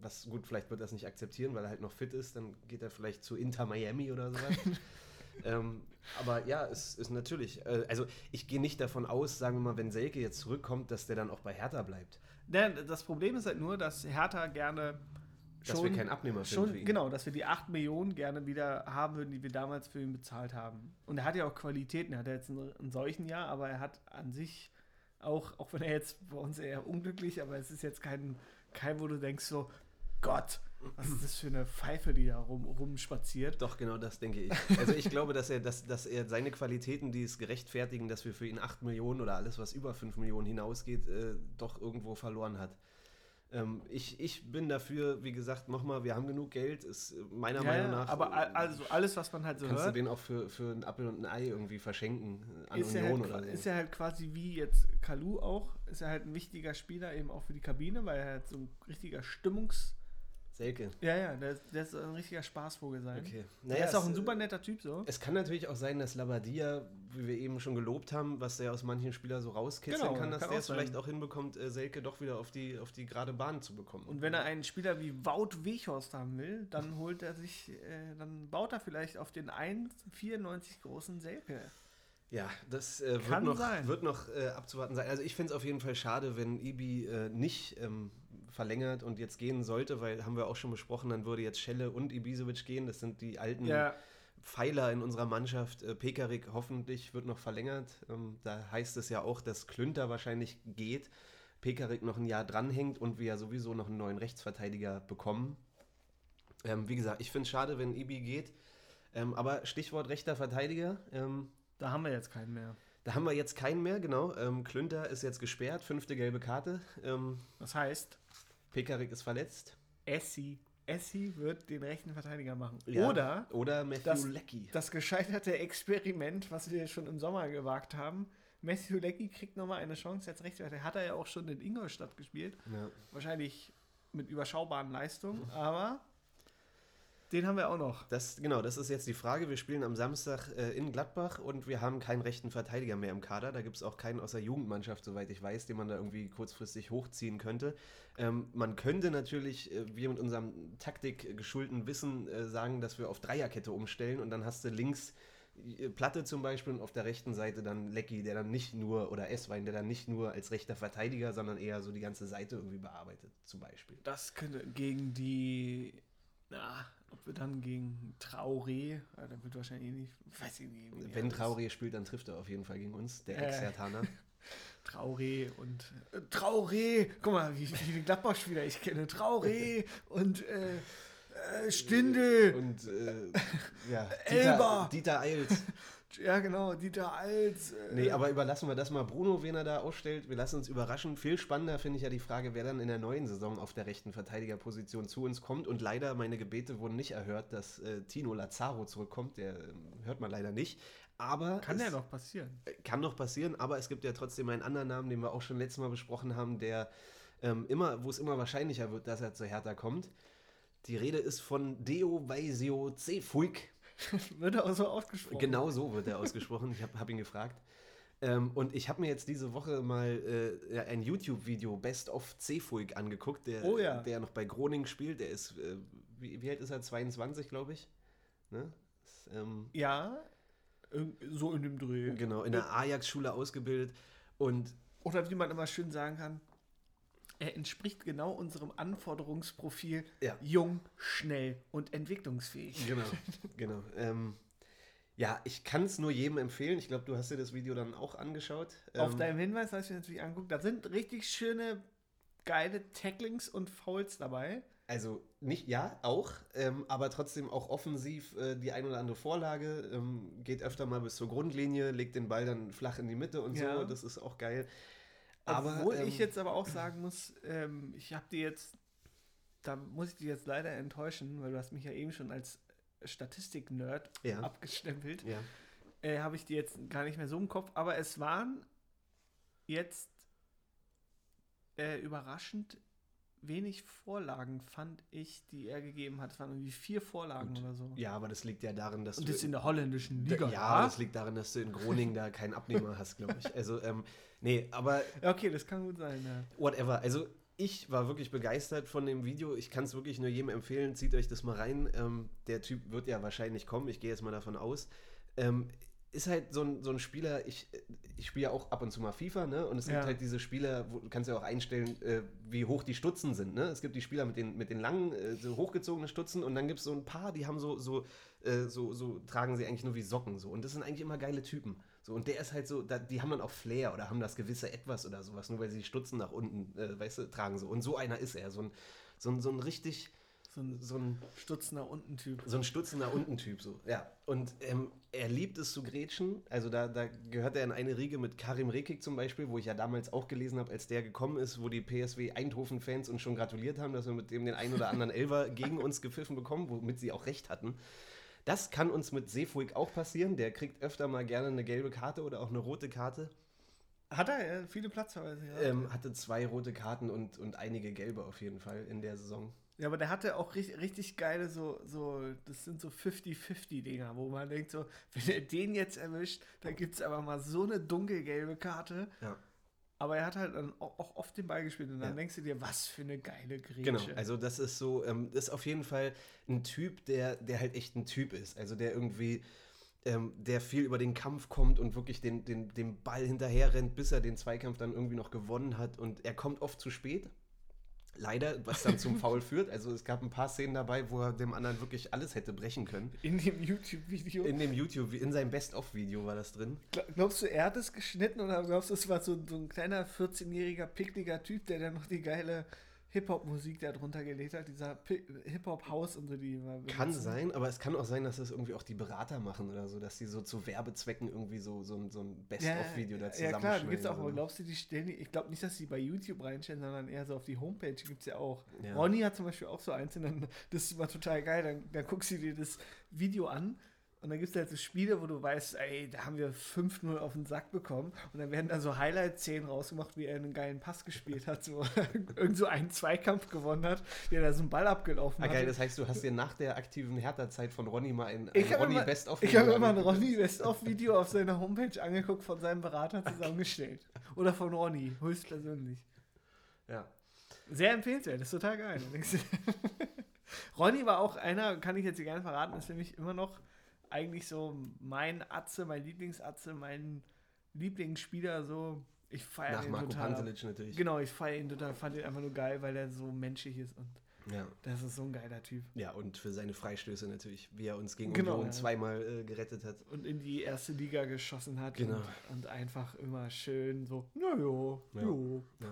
was gut, vielleicht wird er das nicht akzeptieren, weil er halt noch fit ist, dann geht er vielleicht zu Inter Miami oder sowas. Ähm, aber ja, es ist natürlich, äh, also ich gehe nicht davon aus, sagen wir mal, wenn Selke jetzt zurückkommt, dass der dann auch bei Hertha bleibt. Das Problem ist halt nur, dass Hertha gerne schon, dass wir keinen Abnehmer finden für ihn. Genau, dass wir die acht Millionen gerne wieder haben würden, die wir damals für ihn bezahlt haben. Und er hat ja auch Qualitäten, er hat ja jetzt einen, einen solchen Jahr, aber er hat an sich auch, auch wenn er jetzt bei uns eher unglücklich, aber es ist jetzt kein, kein wo du denkst so, Gott, was ist das für eine Pfeife, die da rum, rumspaziert? Doch, genau das denke ich. Also ich glaube, dass er, dass, dass er seine Qualitäten, die es gerechtfertigen, dass wir für ihn acht Millionen oder alles, was über fünf Millionen hinausgeht, äh, doch irgendwo verloren hat. Ähm, ich, ich bin dafür, wie gesagt, nochmal, wir haben genug Geld, ist meiner ja, Meinung nach... aber also alles, was man halt so kannst hört... Kannst du den auch für, für einen Appel und ein Ei irgendwie verschenken an Union halt, oder so. Ist er halt quasi wie jetzt Kalou auch, ist er halt ein wichtiger Spieler eben auch für die Kabine, weil er halt so ein richtiger Stimmungs... Selke. Ja, ja, der, der ist ein richtiger Spaßvogel sein. Okay. Naja, er ist auch ein super netter Typ so. Es kann natürlich auch sein, dass Labbadia, wie wir eben schon gelobt haben, was der aus manchen Spielern so rauskitzeln genau, kann, dass kann der es vielleicht auch hinbekommt, Selke doch wieder auf die, auf die gerade Bahn zu bekommen. Und wenn er einen Spieler wie Wout Weghorst haben will, dann holt er sich, äh, dann baut er vielleicht auf den eins Komma vierundneunzig großen Selke. Ja, das äh, wird noch, wird noch äh, abzuwarten sein. Also ich finde es auf jeden Fall schade, wenn Ibi äh, nicht ähm, verlängert und jetzt gehen sollte, weil, haben wir auch schon besprochen, dann würde jetzt Schelle und Ibišević gehen. Das sind die alten ja. Pfeiler in unserer Mannschaft. Äh, Pekarik hoffentlich wird noch verlängert. Ähm, da heißt es ja auch, dass Klünter wahrscheinlich geht, Pekarik noch ein Jahr dranhängt und wir ja sowieso noch einen neuen Rechtsverteidiger bekommen. Ähm, wie gesagt, ich finde es schade, wenn Ibi geht. Ähm, aber Stichwort rechter Verteidiger... Ähm, Da haben wir jetzt keinen mehr. Da haben wir jetzt keinen mehr, genau. Ähm, Klünter ist jetzt gesperrt, fünfte gelbe Karte. Ähm, das heißt? Pekarik ist verletzt. Essi. Essi wird den rechten Verteidiger machen. Ja, oder oder Matthew das, Leckie. Das gescheiterte Experiment, was wir schon im Sommer gewagt haben. Matthew Leckie kriegt nochmal eine Chance als rechter Verteidiger. Hat er ja auch schon in Ingolstadt gespielt. Ja. Wahrscheinlich mit überschaubaren Leistungen, aber... Den haben wir auch noch. Das, genau, das ist jetzt die Frage. Wir spielen am Samstag äh, in Gladbach und wir haben keinen rechten Verteidiger mehr im Kader. Da gibt es auch keinen aus der Jugendmannschaft, soweit ich weiß, den man da irgendwie kurzfristig hochziehen könnte. Ähm, man könnte natürlich, äh, wir mit unserem Taktik geschulten Wissen, äh, sagen, dass wir auf Dreierkette umstellen und dann hast du links Platte zum Beispiel und auf der rechten Seite dann Lecky, der dann nicht nur, oder Esswein, der dann nicht nur als rechter Verteidiger, sondern eher so die ganze Seite irgendwie bearbeitet, zum Beispiel. Das könnte gegen die, na, ob wir dann gegen Traore, ja, dann wird wahrscheinlich eh nicht, weiß ich nicht. Wenn Traore spielt, dann trifft er auf jeden Fall gegen uns, der äh. Ex-Herthaner. Traoré und äh, Traoré, guck mal, wie viele Gladbach-Spieler ich kenne. Traoré und äh, äh, Stindl und äh, ja, Elba. Dieter, Dieter Eils. Ja, genau, Dieter Eils. Äh, nee, aber überlassen wir das mal Bruno, wen er da ausstellt. Wir lassen uns überraschen. Viel spannender finde ich ja die Frage, wer dann in der neuen Saison auf der rechten Verteidigerposition zu uns kommt. Und leider, meine Gebete wurden nicht erhört, dass äh, Tino Lazzaro zurückkommt. Der äh, hört man leider nicht. Aber kann ja noch passieren. Kann noch passieren, aber es gibt ja trotzdem einen anderen Namen, den wir auch schon letztes Mal besprochen haben, der ähm, immer, wo es immer wahrscheinlicher wird, dass er zu Hertha kommt. Die Rede ist von Deyovaisio Zeefuik. Wird er auch so ausgesprochen? Genau so wird er ausgesprochen. Ich habe hab ihn gefragt. Ähm, und ich habe mir jetzt diese Woche mal äh, ein YouTube-Video Best of Zeefuik angeguckt, der, oh ja. der noch bei Groningen spielt. Der ist, äh, wie, wie alt ist er? zweiundzwanzig, glaube ich. Ne? Das, ähm, ja, so in dem Dreh. Genau, in der Ajax-Schule ausgebildet. Und oder wie man immer schön sagen kann, er entspricht genau unserem Anforderungsprofil, ja. Jung, schnell und entwicklungsfähig. Genau, genau. Ähm, ja, ich kann es nur jedem empfehlen. Ich glaube, du hast dir das Video dann auch angeschaut. Auf ähm, deinem Hinweis hast du mir natürlich angeguckt. Da sind richtig schöne, geile Tacklings und Fouls dabei. Also, nicht, ja, auch, ähm, aber trotzdem auch offensiv äh, die ein oder andere Vorlage, ähm, geht öfter mal bis zur Grundlinie, legt den Ball dann flach in die Mitte und ja. so, das ist auch geil. Aber, Obwohl ähm, ich jetzt aber auch sagen muss, ähm, ich habe dir jetzt, da muss ich dich jetzt leider enttäuschen, weil du hast mich ja eben schon als Statistik-Nerd ja. abgestempelt, ja. äh, habe ich dir jetzt gar nicht mehr so im Kopf, aber es waren jetzt äh, überraschend wenig Vorlagen, fand ich, die er gegeben hat. Es waren irgendwie vier Vorlagen Gut. oder so. Ja, aber das liegt ja darin, dass Und du... Und das in der holländischen Liga. Da, ja, aber das liegt darin, dass du in Groningen da keinen Abnehmer hast, glaube ich. Also, ähm, nee, aber... Okay, das kann gut sein, ja. Whatever. Also, ich war wirklich begeistert von dem Video. Ich kann es wirklich nur jedem empfehlen. Zieht euch das mal rein. Ähm, der Typ wird ja wahrscheinlich kommen. Ich gehe jetzt mal davon aus. Ähm, ist halt so ein, so ein Spieler, ich, ich spiele ja auch ab und zu mal FIFA, ne? Und es gibt ja. halt diese Spieler, wo, du kannst ja auch einstellen, äh, wie hoch die Stutzen sind, ne? Es gibt die Spieler mit den, mit den langen, äh, so hochgezogenen Stutzen und dann gibt es so ein paar, die haben so, so, äh, so, so, tragen sie eigentlich nur wie Socken, so. Und das sind eigentlich immer geile Typen, so. Und der ist halt so, da, die haben dann auch Flair oder haben das gewisse Etwas oder sowas, nur weil sie die Stutzen nach unten, äh, weißt du, tragen, so. Und so einer ist er, so ein, so ein, so ein richtig... So ein, so ein Stutzender Unten-Typ. So ein Stutzender Unten-Typ, so, ja. Und ähm, er liebt es zu grätschen. Also da, da gehört er in eine Riege mit Karim Rekik zum Beispiel, wo ich ja damals auch gelesen habe, als der gekommen ist, wo die P S W Eindhoven-Fans uns schon gratuliert haben, dass wir mit dem den einen oder anderen Elfer gegen uns gepfiffen bekommen, womit sie auch recht hatten. Das kann uns mit Zeefuik auch passieren. Der kriegt öfter mal gerne eine gelbe Karte oder auch eine rote Karte. Hat er ja, viele Platzverweise. Ja. Ähm, hatte zwei rote Karten und, und einige gelbe auf jeden Fall in der Saison. Ja, aber der hatte auch richtig, richtig geile, so, so, das sind so fünfzig-fünfzig-Dinger, wo man denkt so, wenn er den jetzt erwischt, dann gibt es aber mal so eine dunkelgelbe Karte. Ja. Aber er hat halt dann auch oft den Ball gespielt und dann ja. denkst du dir, was für eine geile Grätsche. Genau, also das ist so, ähm, das ist auf jeden Fall ein Typ, der, der halt echt ein Typ ist, also der irgendwie... Ähm, der viel über den Kampf kommt und wirklich den, den, den Ball hinterher rennt, bis er den Zweikampf dann irgendwie noch gewonnen hat. Und er kommt oft zu spät, leider, was dann zum Foul führt. Also es gab ein paar Szenen dabei, wo er dem anderen wirklich alles hätte brechen können. In dem YouTube-Video? In dem YouTube, in seinem Best-of-Video war das drin. Glaubst du, er hat es geschnitten oder glaubst du, es war so, so ein kleiner vierzehnjähriger, pickliger Typ, der dann noch die geile... Hip-Hop-Musik da drunter gelegt hat, dieser Hip-Hop-House und so, die immer... Kann sein, aber es kann auch sein, dass das irgendwie auch die Berater machen oder so, dass die so zu Werbezwecken irgendwie so, so, so ein Best-of-Video ja, da zusammenschneiden. Ja klar, da gibt es auch, aber glaubst du, die stellen die, ich glaube nicht, dass die bei YouTube reinstellen, sondern eher so auf die Homepage gibt es ja auch. Ja. Ronny hat zum Beispiel auch so eins, dann, das ist immer total geil, dann, dann guckst du dir das Video an. Und dann gibt es halt so Spiele, wo du weißt, ey, da haben wir fünf null auf den Sack bekommen. Und dann werden da so Highlight-Szenen rausgemacht, wie er einen geilen Pass gespielt hat. So. Irgend so einen Zweikampf gewonnen hat, der da so einen Ball abgelaufen ah, hat. Geil, das heißt, du hast dir nach der aktiven Hertha-Zeit von Ronny mal ein, ein Ronny-Best-of-Video Ich habe immer ein Ronny-Best-of-Video auf seiner Homepage angeguckt, von seinem Berater zusammengestellt. Oder von Ronny, höchstpersönlich. Ja. Sehr empfehlenswert, das ist total geil. Ronny war auch einer, kann ich jetzt hier gerne verraten, ist nämlich immer noch eigentlich so mein Atze, mein Lieblingsatze, mein Lieblingsspieler, so. Ich feiere ihn total. Nach Marco Pantelic natürlich. Genau, ich feiere ihn total, fand ihn einfach nur geil, weil er so menschlich ist und ja. Das ist so ein geiler Typ. Ja, und für seine Freistöße natürlich, wie er uns gegen genau, Union ja. zweimal äh, gerettet hat. Und in die erste Liga geschossen hat. Genau. Und, und einfach immer schön so, naja, ja. jo. Ja.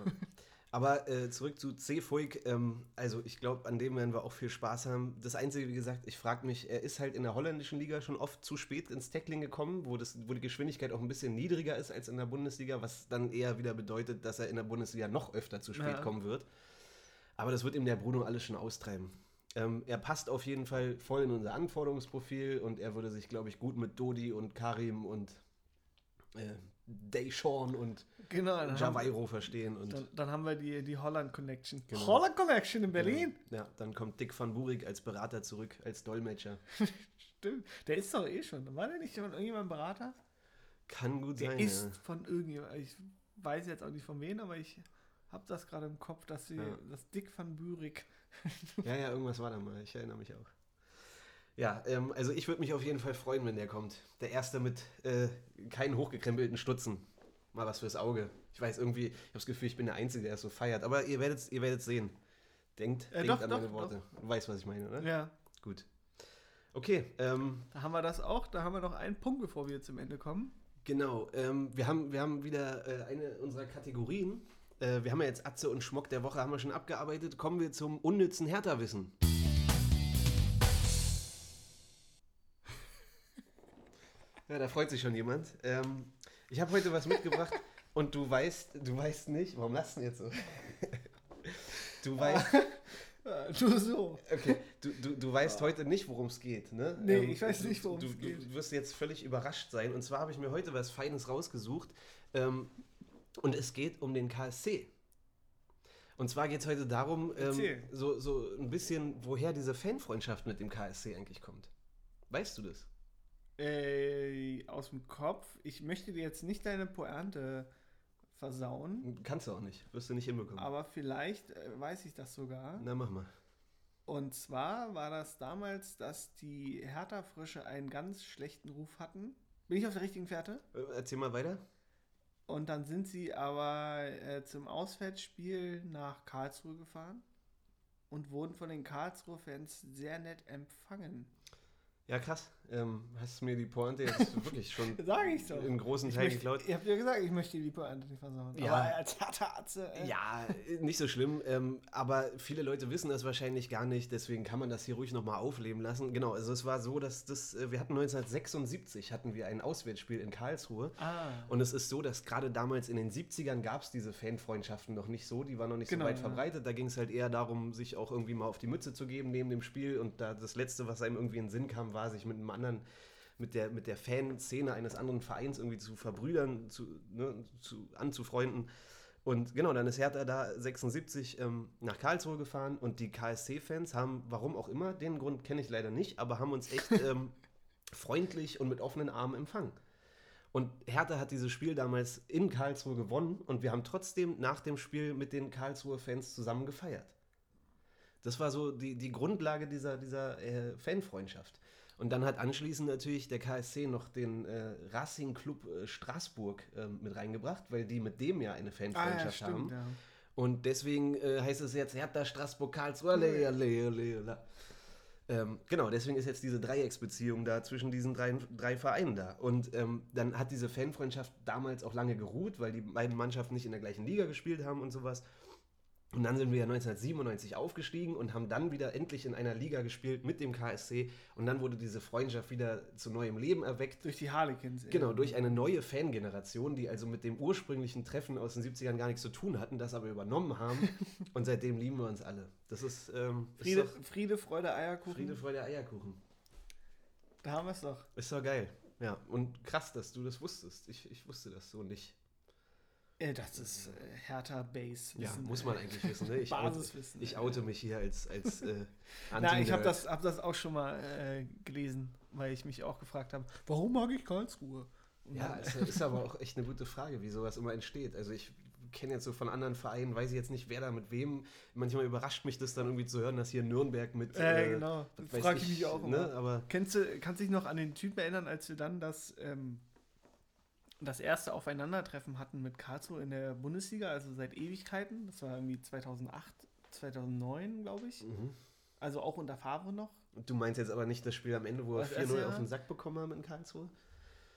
Aber äh, zurück zu Zeefuik. Ähm, also ich glaube, an dem werden wir auch viel Spaß haben. Das Einzige, wie gesagt, ich frage mich, er ist halt in der holländischen Liga schon oft zu spät ins Tackling gekommen, wo, das, wo die Geschwindigkeit auch ein bisschen niedriger ist als in der Bundesliga, was dann eher wieder bedeutet, dass er in der Bundesliga noch öfter zu spät ja. kommen wird. Aber das wird ihm der Bruno alles schon austreiben. Ähm, er passt auf jeden Fall voll in unser Anforderungsprofil und er würde sich, glaube ich, gut mit Dodi und Karim und äh, Deshawn und genau, Javairo verstehen. Und dann, dann haben wir die, die Holland-Connection. Genau. Holland-Connection in Berlin? Ja, ja, dann kommt Dick van Buurik als Berater zurück, als Dolmetscher. Stimmt, der ist doch eh schon. War der nicht von irgendjemandem Berater? Kann gut der sein, Der ist ja. von irgendjemandem. Ich weiß jetzt auch nicht von wem, aber ich... Hab das gerade im Kopf, dass sie ja. das Dick van Buurik. Ja, ja, irgendwas war da mal. Ich erinnere mich auch. Ja, ähm, also ich würde mich auf jeden Fall freuen, wenn der kommt. Der erste mit äh, keinen hochgekrempelten Stutzen. Mal was fürs Auge. Ich weiß irgendwie, ich habe das Gefühl, ich bin der Einzige, der es so feiert. Aber ihr werdet es ihr werdet's sehen. Denkt, äh, denkt doch, an meine doch, Worte. Doch. Du weißt, was ich meine, oder? Ja. Gut. Okay. Ähm, da haben wir das auch. Da haben wir noch einen Punkt, bevor wir zum Ende kommen. Genau. Ähm, wir, haben, wir haben wieder äh, eine unserer Kategorien. Wir haben ja jetzt Atze und Schmock der Woche, haben wir schon abgearbeitet. Kommen wir zum unnützen Hertha-Wissen. Ja, da freut sich schon jemand. Ähm, ich habe heute was mitgebracht und du weißt, du weißt nicht, warum lachst du denn jetzt so? Du weißt... Nur so. Okay, du, du, du weißt ja. heute nicht, worum es geht, ne? Nee, ähm, ich weiß nicht, worum es geht. Du wirst jetzt völlig überrascht sein. Und zwar habe ich mir heute was Feines rausgesucht. Ähm... Und es geht um den K S C. Und zwar geht es heute darum, ähm, so, so ein bisschen, woher diese Fanfreundschaft mit dem K S C eigentlich kommt. Weißt du das? Äh, aus dem Kopf. Ich möchte dir jetzt nicht deine Pointe versauen. Kannst du auch nicht. Wirst du nicht hinbekommen. Aber vielleicht äh, weiß ich das sogar. Na, mach mal. Und zwar war das damals, dass die Hertha-Frösche einen ganz schlechten Ruf hatten. Bin ich auf der richtigen Fährte? Äh, erzähl mal weiter. Und dann sind sie aber äh, zum Auswärtsspiel nach Karlsruhe gefahren und wurden von den Karlsruhe-Fans sehr nett empfangen. Ja, krass. Ähm, hast du mir die Pointe jetzt wirklich schon Sag ich so. Im großen Teil ich möchte, geklaut? Ich hab dir gesagt, ich möchte die Pointe nicht versauen. Ja. Aber als Hertha-Atze... Äh. Ja, nicht so schlimm. Ähm, aber viele Leute wissen das wahrscheinlich gar nicht. Deswegen kann man das hier ruhig nochmal aufleben lassen. Genau, also es war so, dass das... Wir hatten neunzehnhundertsechsundsiebzig hatten wir ein Auswärtsspiel in Karlsruhe. Ah. Und es ist so, dass gerade damals in den siebzigern gab es diese Fanfreundschaften noch nicht so. Die waren noch nicht genau, so weit ja. verbreitet. Da ging es halt eher darum, sich auch irgendwie mal auf die Mütze zu geben neben dem Spiel. Und da das Letzte, was einem irgendwie in den Sinn kam, war, sich mit einem anderen, mit der, mit der Fanszene eines anderen Vereins irgendwie zu verbrüdern, zu, ne, zu, anzufreunden. Und genau, dann ist Hertha da sechsundsiebzig ähm, nach Karlsruhe gefahren und die K S C-Fans haben, warum auch immer, den Grund kenne ich leider nicht, aber haben uns echt ähm, freundlich und mit offenen Armen empfangen. Und Hertha hat dieses Spiel damals in Karlsruhe gewonnen und wir haben trotzdem nach dem Spiel mit den Karlsruhe-Fans zusammen gefeiert. Das war so die, die Grundlage dieser, dieser äh, Fanfreundschaft. Und dann hat anschließend natürlich der K S C noch den äh, Racing Club äh, Straßburg äh, mit reingebracht, weil die mit dem ja eine Fanfreundschaft ah, ja, stimmt, haben. Ja. Und deswegen äh, heißt es jetzt Hertha Straßburg Karlsruhe. Alle, alle, alle, alle. Ähm, genau, deswegen ist jetzt diese Dreiecksbeziehung da zwischen diesen drei, drei Vereinen da. Und ähm, dann hat diese Fanfreundschaft damals auch lange geruht, weil die beiden Mannschaften nicht in der gleichen Liga gespielt haben und sowas. Und dann sind wir ja neunzehnhundertsiebenundneunzig aufgestiegen und haben dann wieder endlich in einer Liga gespielt mit dem K S C. Und dann wurde diese Freundschaft wieder zu neuem Leben erweckt. Durch die Harlequins. Genau, durch eine neue Fangeneration, die also mit dem ursprünglichen Treffen aus den siebzigern gar nichts zu tun hatten, das aber übernommen haben. Und seitdem lieben wir uns alle. Das ist... Ähm, Friede, ist doch, Friede, Freude, Eierkuchen. Friede, Freude, Eierkuchen. Da haben wir es doch. Ist doch geil. Ja, und krass, dass du das wusstest. Ich, ich wusste das so nicht. Das ist äh, Hertha-Base-Wissen. Ja, muss man eigentlich wissen. Ne? Ich Basiswissen. Oute, ich oute mich hier als, als äh, Anti-Nerd. Nein, ich habe das, hab das auch schon mal äh, gelesen, weil ich mich auch gefragt habe, warum mag ich Karlsruhe? Und ja, es ist aber auch echt eine gute Frage, wie sowas immer entsteht. Also ich kenne jetzt so von anderen Vereinen, weiß ich jetzt nicht, wer da mit wem. Manchmal überrascht mich das dann irgendwie zu hören, dass hier Nürnberg mit... Äh, äh genau, frage ich mich auch immer. Ne? Aber Kennst du, kannst du dich noch an den Typen erinnern, als wir dann das, ähm, das erste Aufeinandertreffen hatten mit Karlsruhe in der Bundesliga, also seit Ewigkeiten, das war irgendwie zweitausendacht, zweitausendneun, glaube ich. Mhm. Also auch unter Favre noch. Du meinst jetzt aber nicht das Spiel am Ende, wo wir vier null Jahr? auf den Sack bekommen haben in Karlsruhe?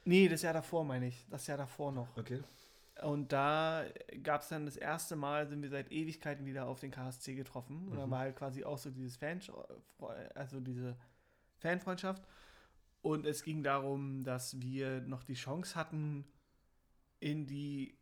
Nee, das Jahr davor meine ich. Das Jahr davor noch. Okay. Und da gab es dann das erste Mal, sind wir seit Ewigkeiten wieder auf den K S C getroffen. Mhm. Und da war halt quasi auch so dieses Fan, also diese Fanfreundschaft. Und es ging darum, dass wir noch die Chance hatten, in die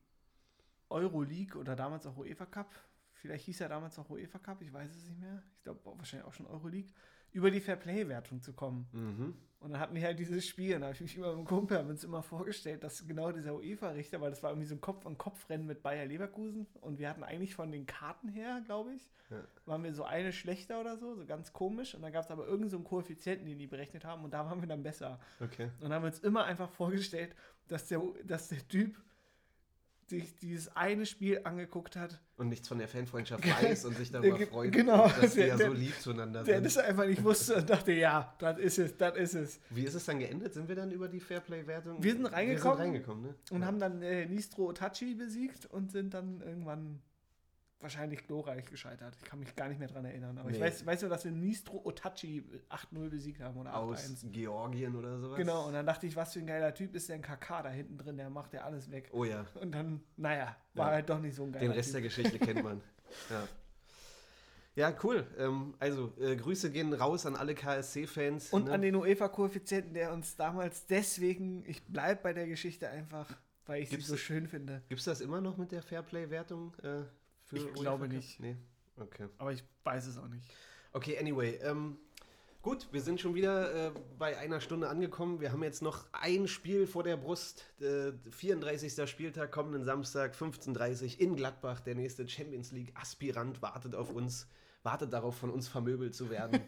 Euroleague oder damals auch UEFA Cup, vielleicht hieß ja damals noch UEFA Cup, ich weiß es nicht mehr, ich glaube wahrscheinlich auch schon Euroleague, über die Fairplay-Wertung zu kommen. Mhm. Und dann hatten wir halt dieses Spiel, und da habe ich mich immer mit dem Kumpel, haben uns immer vorgestellt, dass genau dieser UEFA-Richter, weil das war irgendwie so ein Kopf-an-Kopf-Rennen mit Bayer Leverkusen, und wir hatten eigentlich von den Karten her, glaube ich, ja. waren wir so eine schlechter oder so, so ganz komisch, und dann gab es aber irgend so einen Koeffizienten, den die berechnet haben, und da waren wir dann besser. Okay. Und haben uns immer einfach vorgestellt, dass der, dass der Typ sich dieses eine Spiel angeguckt hat. Und nichts von der Fanfreundschaft weiß und sich darüber freut, genau, dass wir ja so lieb zueinander der sind. Der das einfach nicht wusste und dachte, ja, das is ist es, das is ist es. Wie ist es dann geendet? Sind wir dann über die Fairplay-Wertung? Wir sind reingekommen, wir sind reingekommen ne? und ja. haben dann äh, Nistro Otachi besiegt und sind dann irgendwann wahrscheinlich glorreich gescheitert. Ich kann mich gar nicht mehr dran erinnern. Aber nee. ich weiß, weiß nur, dass wir Nistro Otachi acht null besiegt haben oder acht eins. Aus Georgien oder sowas. Genau, und dann dachte ich, was für ein geiler Typ ist der ein K K da hinten drin, der macht ja alles weg. Oh ja. Und dann, naja, war ja. halt doch nicht so ein geiler Typ. Den Rest Typ. der Geschichte kennt man. ja. Ja, cool. Ähm, also, äh, Grüße gehen raus an alle K S C-Fans. Und ne? an den UEFA-Koeffizienten, der uns damals deswegen, ich bleib bei der Geschichte einfach, weil ich gibt's sie so das, schön finde. Gibt's das immer noch mit der Fairplay-Wertung? Äh, Für ich glaube nicht. Nee. Okay. Aber ich weiß es auch nicht. Okay, anyway. Ähm, gut, wir sind schon wieder äh, bei einer Stunde angekommen. Wir haben jetzt noch ein Spiel vor der Brust. Äh, vierunddreißigster Spieltag, kommenden Samstag, fünfzehn Uhr dreißig in Gladbach. Der nächste Champions League-Aspirant wartet auf uns, wartet darauf, von uns vermöbelt zu werden.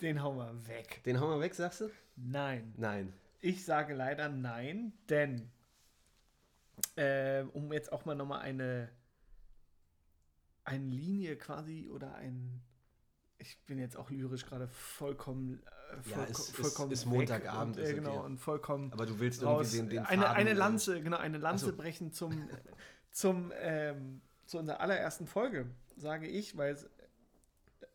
Den hauen wir weg. Den hauen wir weg, sagst du? Nein. Nein. Ich sage leider nein, denn äh, um jetzt auch mal nochmal eine Eine Linie quasi oder ein, ich bin jetzt auch lyrisch gerade vollkommen, äh, voll, ja, es, vollkommen ist, ist Montagabend, und, äh, ist okay. genau und vollkommen. Aber du willst raus, irgendwie den, den eine Faden, eine Lanze, genau eine Lanze so. brechen zum zum ähm, zu unserer allerersten Folge, sage ich, weil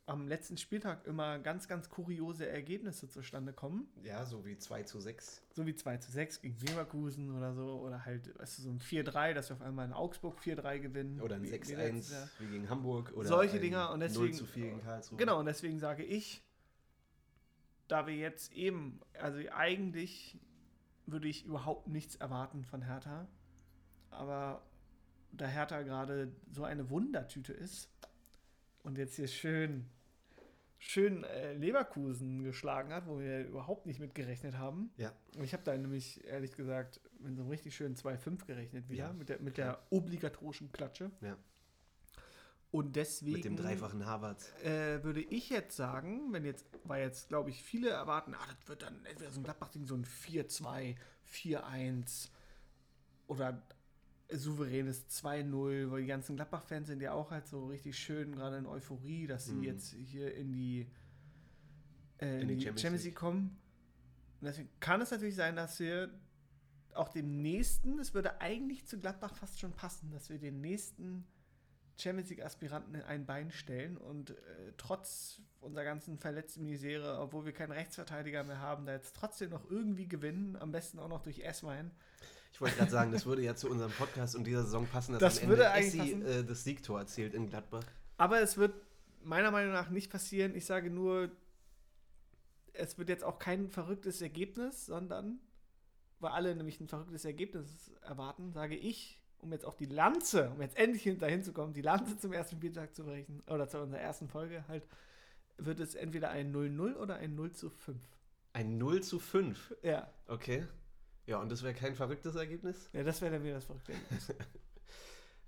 am letzten Spieltag immer ganz ganz kuriose Ergebnisse zustande kommen. Ja, so wie zwei zu sechs. So wie zwei zu sechs gegen Leverkusen oder so. Oder halt weißt du, so ein vier drei, dass wir auf einmal in Augsburg vier drei gewinnen. Oder ein sechs eins wie gegen Hamburg. Oder solche Dinger. Und deswegen, null zu vier gegen Karlsruhe. Genau, und deswegen sage ich, da wir jetzt eben, also eigentlich würde ich überhaupt nichts erwarten von Hertha. Aber da Hertha gerade so eine Wundertüte ist und jetzt hier schön, schön äh, Leverkusen geschlagen hat, wo wir überhaupt nicht mit gerechnet haben. Ja. Und ich habe da nämlich, ehrlich gesagt, mit so einem richtig schönen zwei fünf gerechnet wieder, ja, mit der, mit der obligatorischen Klatsche. Ja. Und deswegen... Mit dem dreifachen Havertz. Äh, würde ich jetzt sagen, wenn jetzt, weil jetzt, glaube ich, viele erwarten, ah, das wird dann entweder so ein Gladbach-Ding, so ein vier zwei, vier eins oder... souveränes zwei null, weil die ganzen Gladbach-Fans sind ja auch halt so richtig schön gerade in Euphorie, dass sie mm. jetzt hier in die, äh, in die, die Champions, Champions League kommen. Und deswegen kann es natürlich sein, dass wir auch dem nächsten, es würde eigentlich zu Gladbach fast schon passen, dass wir den nächsten Champions League-Aspiranten in ein Bein stellen und äh, trotz unserer ganzen verletzten Misere, obwohl wir keinen Rechtsverteidiger mehr haben, da jetzt trotzdem noch irgendwie gewinnen, am besten auch noch durch Esswein. Ich wollte gerade sagen, das würde ja zu unserem Podcast und dieser Saison passen, dass das am Ende Essi äh, das Siegtor erzielt in Gladbach. Aber es wird meiner Meinung nach nicht passieren. Ich sage nur, es wird jetzt auch kein verrücktes Ergebnis, sondern, weil alle nämlich ein verrücktes Ergebnis erwarten, sage ich, um jetzt auch die Lanze, um jetzt endlich dahin zu kommen, die Lanze zum ersten Spieltag zu brechen, oder zu unserer ersten Folge halt, wird es entweder ein null null oder ein null zu fünf. Ein null zu fünf? Ja. Okay. Ja, und das wäre kein verrücktes Ergebnis? Ja, das wäre dann wieder das verrückte Ergebnis.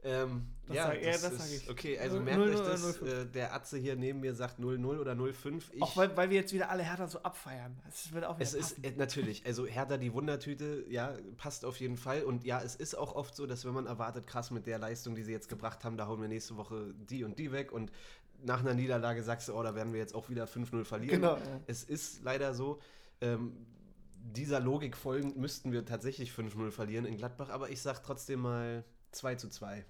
Ähm, das ja, sag, das, ja, das sage ich. Okay, also merkt euch das, äh, der Atze hier neben mir sagt null null oder null fünf. Ich, auch weil, weil wir jetzt wieder alle Hertha so abfeiern. Das wird auch wieder es passen. Ist äh, natürlich, also Hertha die Wundertüte, ja, passt auf jeden Fall. Und ja, es ist auch oft so, dass wenn man erwartet, krass, mit der Leistung, die sie jetzt gebracht haben, da hauen wir nächste Woche die und die weg. Und nach einer Niederlage sagst du, oh, da werden wir jetzt auch wieder fünf null verlieren. Genau. Es ist leider so, ähm, dieser Logik folgend müssten wir tatsächlich fünf null verlieren in Gladbach. Aber ich sag trotzdem mal zwei zu zwei.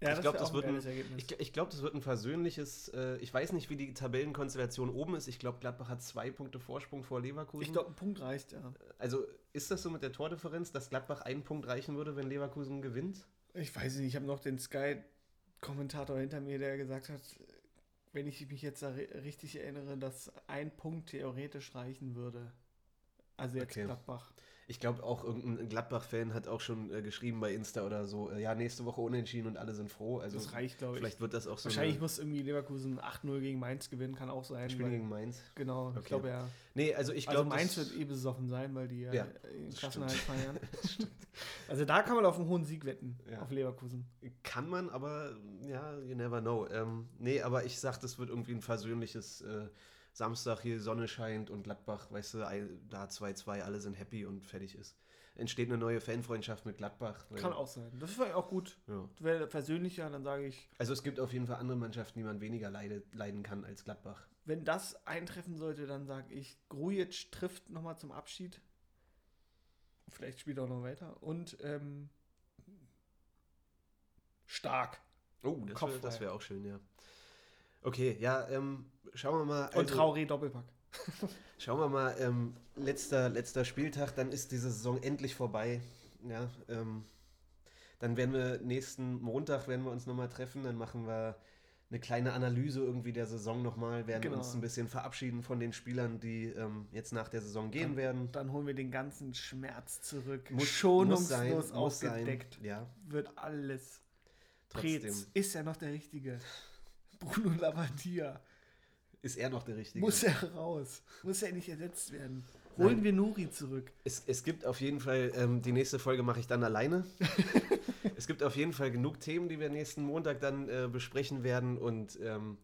Ja, ich glaube, das, glaub, das, ich, ich glaub, das wird ein versöhnliches, äh, ich weiß nicht, wie die Tabellenkonstellation oben ist. Ich glaube, Gladbach hat zwei Punkte Vorsprung vor Leverkusen. Ich glaube, ein Punkt reicht, ja. Also ist das so mit der Tordifferenz, dass Gladbach einen Punkt reichen würde, wenn Leverkusen gewinnt? Ich weiß nicht, ich habe noch den Sky-Kommentator hinter mir, der gesagt hat, wenn ich mich jetzt richtig erinnere, dass ein Punkt theoretisch reichen würde. Also jetzt okay. Gladbach. Ich glaube auch irgendein Gladbach-Fan hat auch schon äh, geschrieben bei Insta oder so, äh, ja, nächste Woche unentschieden und alle sind froh. Also das reicht, glaube ich. Vielleicht wird das auch so. Wahrscheinlich muss irgendwie Leverkusen acht null gegen Mainz gewinnen, kann auch sein. Spielen gegen Mainz? Genau, okay. Ich glaube ja. Nee, also ich glaube... Also Mainz wird eh besoffen sein, weil die ja, ja in Klassenerhalt feiern. Also da kann man auf einen hohen Sieg wetten, ja. Auf Leverkusen. Kann man, aber ja, you never know. Ähm, nee, aber ich sag, das wird irgendwie ein versöhnliches... Äh, Samstag hier, Sonne scheint und Gladbach, weißt du, da zwei zwei, alle sind happy und fertig ist. Entsteht eine neue Fanfreundschaft mit Gladbach. Kann auch sein. Das ist vielleicht auch gut. Ja. Wäre persönlicher, dann sage ich... Also es gibt auf jeden Fall andere Mannschaften, die man weniger leide, leiden kann als Gladbach. Wenn das eintreffen sollte, dann sage ich, Grujic trifft nochmal zum Abschied. Vielleicht spielt er auch noch weiter. Und ähm, Stark. Oh, das wäre wär auch schön, ja. Okay, ja, ähm, schauen wir mal. Also, und Traore Doppelpack. Schauen wir mal, ähm, letzter, letzter Spieltag, dann ist diese Saison endlich vorbei. Ja, ähm, dann werden wir nächsten Montag, werden wir uns nochmal treffen, dann machen wir eine kleine Analyse irgendwie der Saison nochmal, werden genau. uns ein bisschen verabschieden von den Spielern, die ähm, jetzt nach der Saison gehen dann, werden. Dann holen wir den ganzen Schmerz zurück. Muss, Schonungslos muss sein, ausgedeckt. Sein, ja. Wird alles. Trotzdem. Preetz ist ja noch der Richtige. Bruno Labbadia. Ist er noch der Richtige? Muss er raus. Muss er nicht ersetzt werden. Holen Nein. wir Nuri zurück. Es, es gibt auf jeden Fall, ähm, die nächste Folge mache ich dann alleine. Es gibt auf jeden Fall genug Themen, die wir nächsten Montag dann äh, besprechen werden. Und ähm,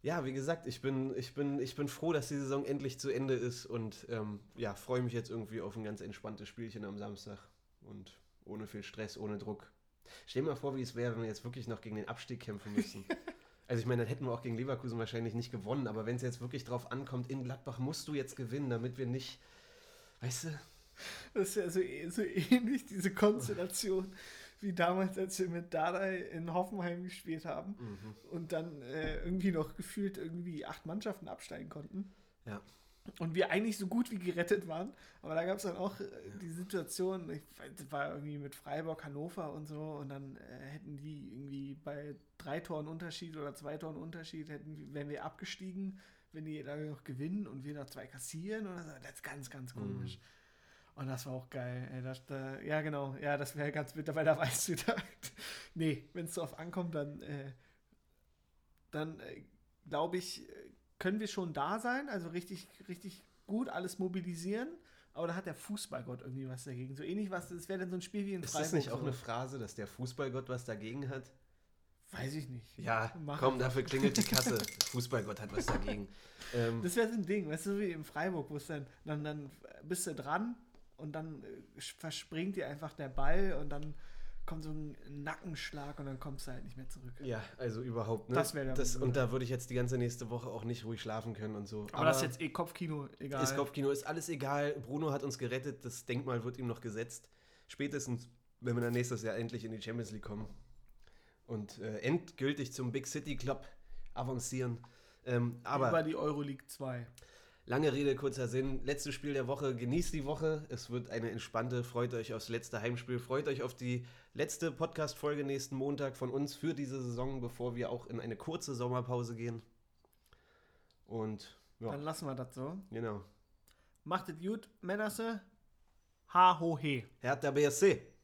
ja, wie gesagt, ich bin, ich, bin, ich bin froh, dass die Saison endlich zu Ende ist. Und ähm, ja, freue mich jetzt irgendwie auf ein ganz entspanntes Spielchen am Samstag. Und ohne viel Stress, ohne Druck. Stell dir mal vor, wie es wäre, wenn wir jetzt wirklich noch gegen den Abstieg kämpfen müssen. Also ich meine, dann hätten wir auch gegen Leverkusen wahrscheinlich nicht gewonnen, aber wenn es jetzt wirklich drauf ankommt, in Gladbach musst du jetzt gewinnen, damit wir nicht, weißt du? Das ist ja so, so ähnlich, diese Konstellation, wie damals, als wir mit Dada in Hoffenheim gespielt haben mhm. und dann äh, irgendwie noch gefühlt irgendwie acht Mannschaften absteigen konnten. Ja. Und wir eigentlich so gut wie gerettet waren, aber da gab es dann auch äh, die Situation, ich war irgendwie mit Freiburg, Hannover und so und dann äh, hätten die irgendwie bei drei Toren Unterschied oder zwei Toren Unterschied, hätten, wären wir abgestiegen, wenn die da noch gewinnen und wir noch zwei kassieren oder so, das ist ganz, ganz komisch. Mhm. Und das war auch geil. Ey, das, da, ja genau, ja, das wäre ganz bitter, weil da weißt du, da, nee, wenn es darauf ankommt, dann, äh, dann äh, glaube ich, können wir schon da sein, also richtig, richtig gut alles mobilisieren, aber da hat der Fußballgott irgendwie was dagegen. So ähnlich was, es wäre dann so ein Spiel wie in Freiburg. Ist das nicht auch eine Phrase, dass der Fußballgott was dagegen hat? Weiß ich nicht. Ja, Mach komm, dafür klingelt die Kasse. Fußballgott hat was dagegen. ähm, das wäre so ein Ding, weißt du, wie in Freiburg, wo es dann, dann, dann bist du dran und dann äh, verspringt dir einfach der Ball und dann kommt so ein Nackenschlag und dann kommst du halt nicht mehr zurück. Ja, also überhaupt, ne? Das wäre das, und da würde ich jetzt die ganze nächste Woche auch nicht ruhig schlafen können und so. Aber, aber das ist jetzt eh Kopfkino, egal. Ist Kopfkino, ist alles egal. Bruno hat uns gerettet, das Denkmal wird ihm noch gesetzt. Spätestens, wenn wir dann nächstes Jahr endlich in die Champions League kommen und äh, endgültig zum Big City Club avancieren. Ähm, aber über die Euroleague zwei. Lange Rede, kurzer Sinn. Letztes Spiel der Woche. Genießt die Woche. Es wird eine entspannte. Freut euch aufs letzte Heimspiel. Freut euch auf die letzte Podcast-Folge nächsten Montag von uns für diese Saison, bevor wir auch in eine kurze Sommerpause gehen. Und ja. Dann lassen wir das so. Genau. Macht es gut, Männerse. Ha, ho, he. Hertha B S C.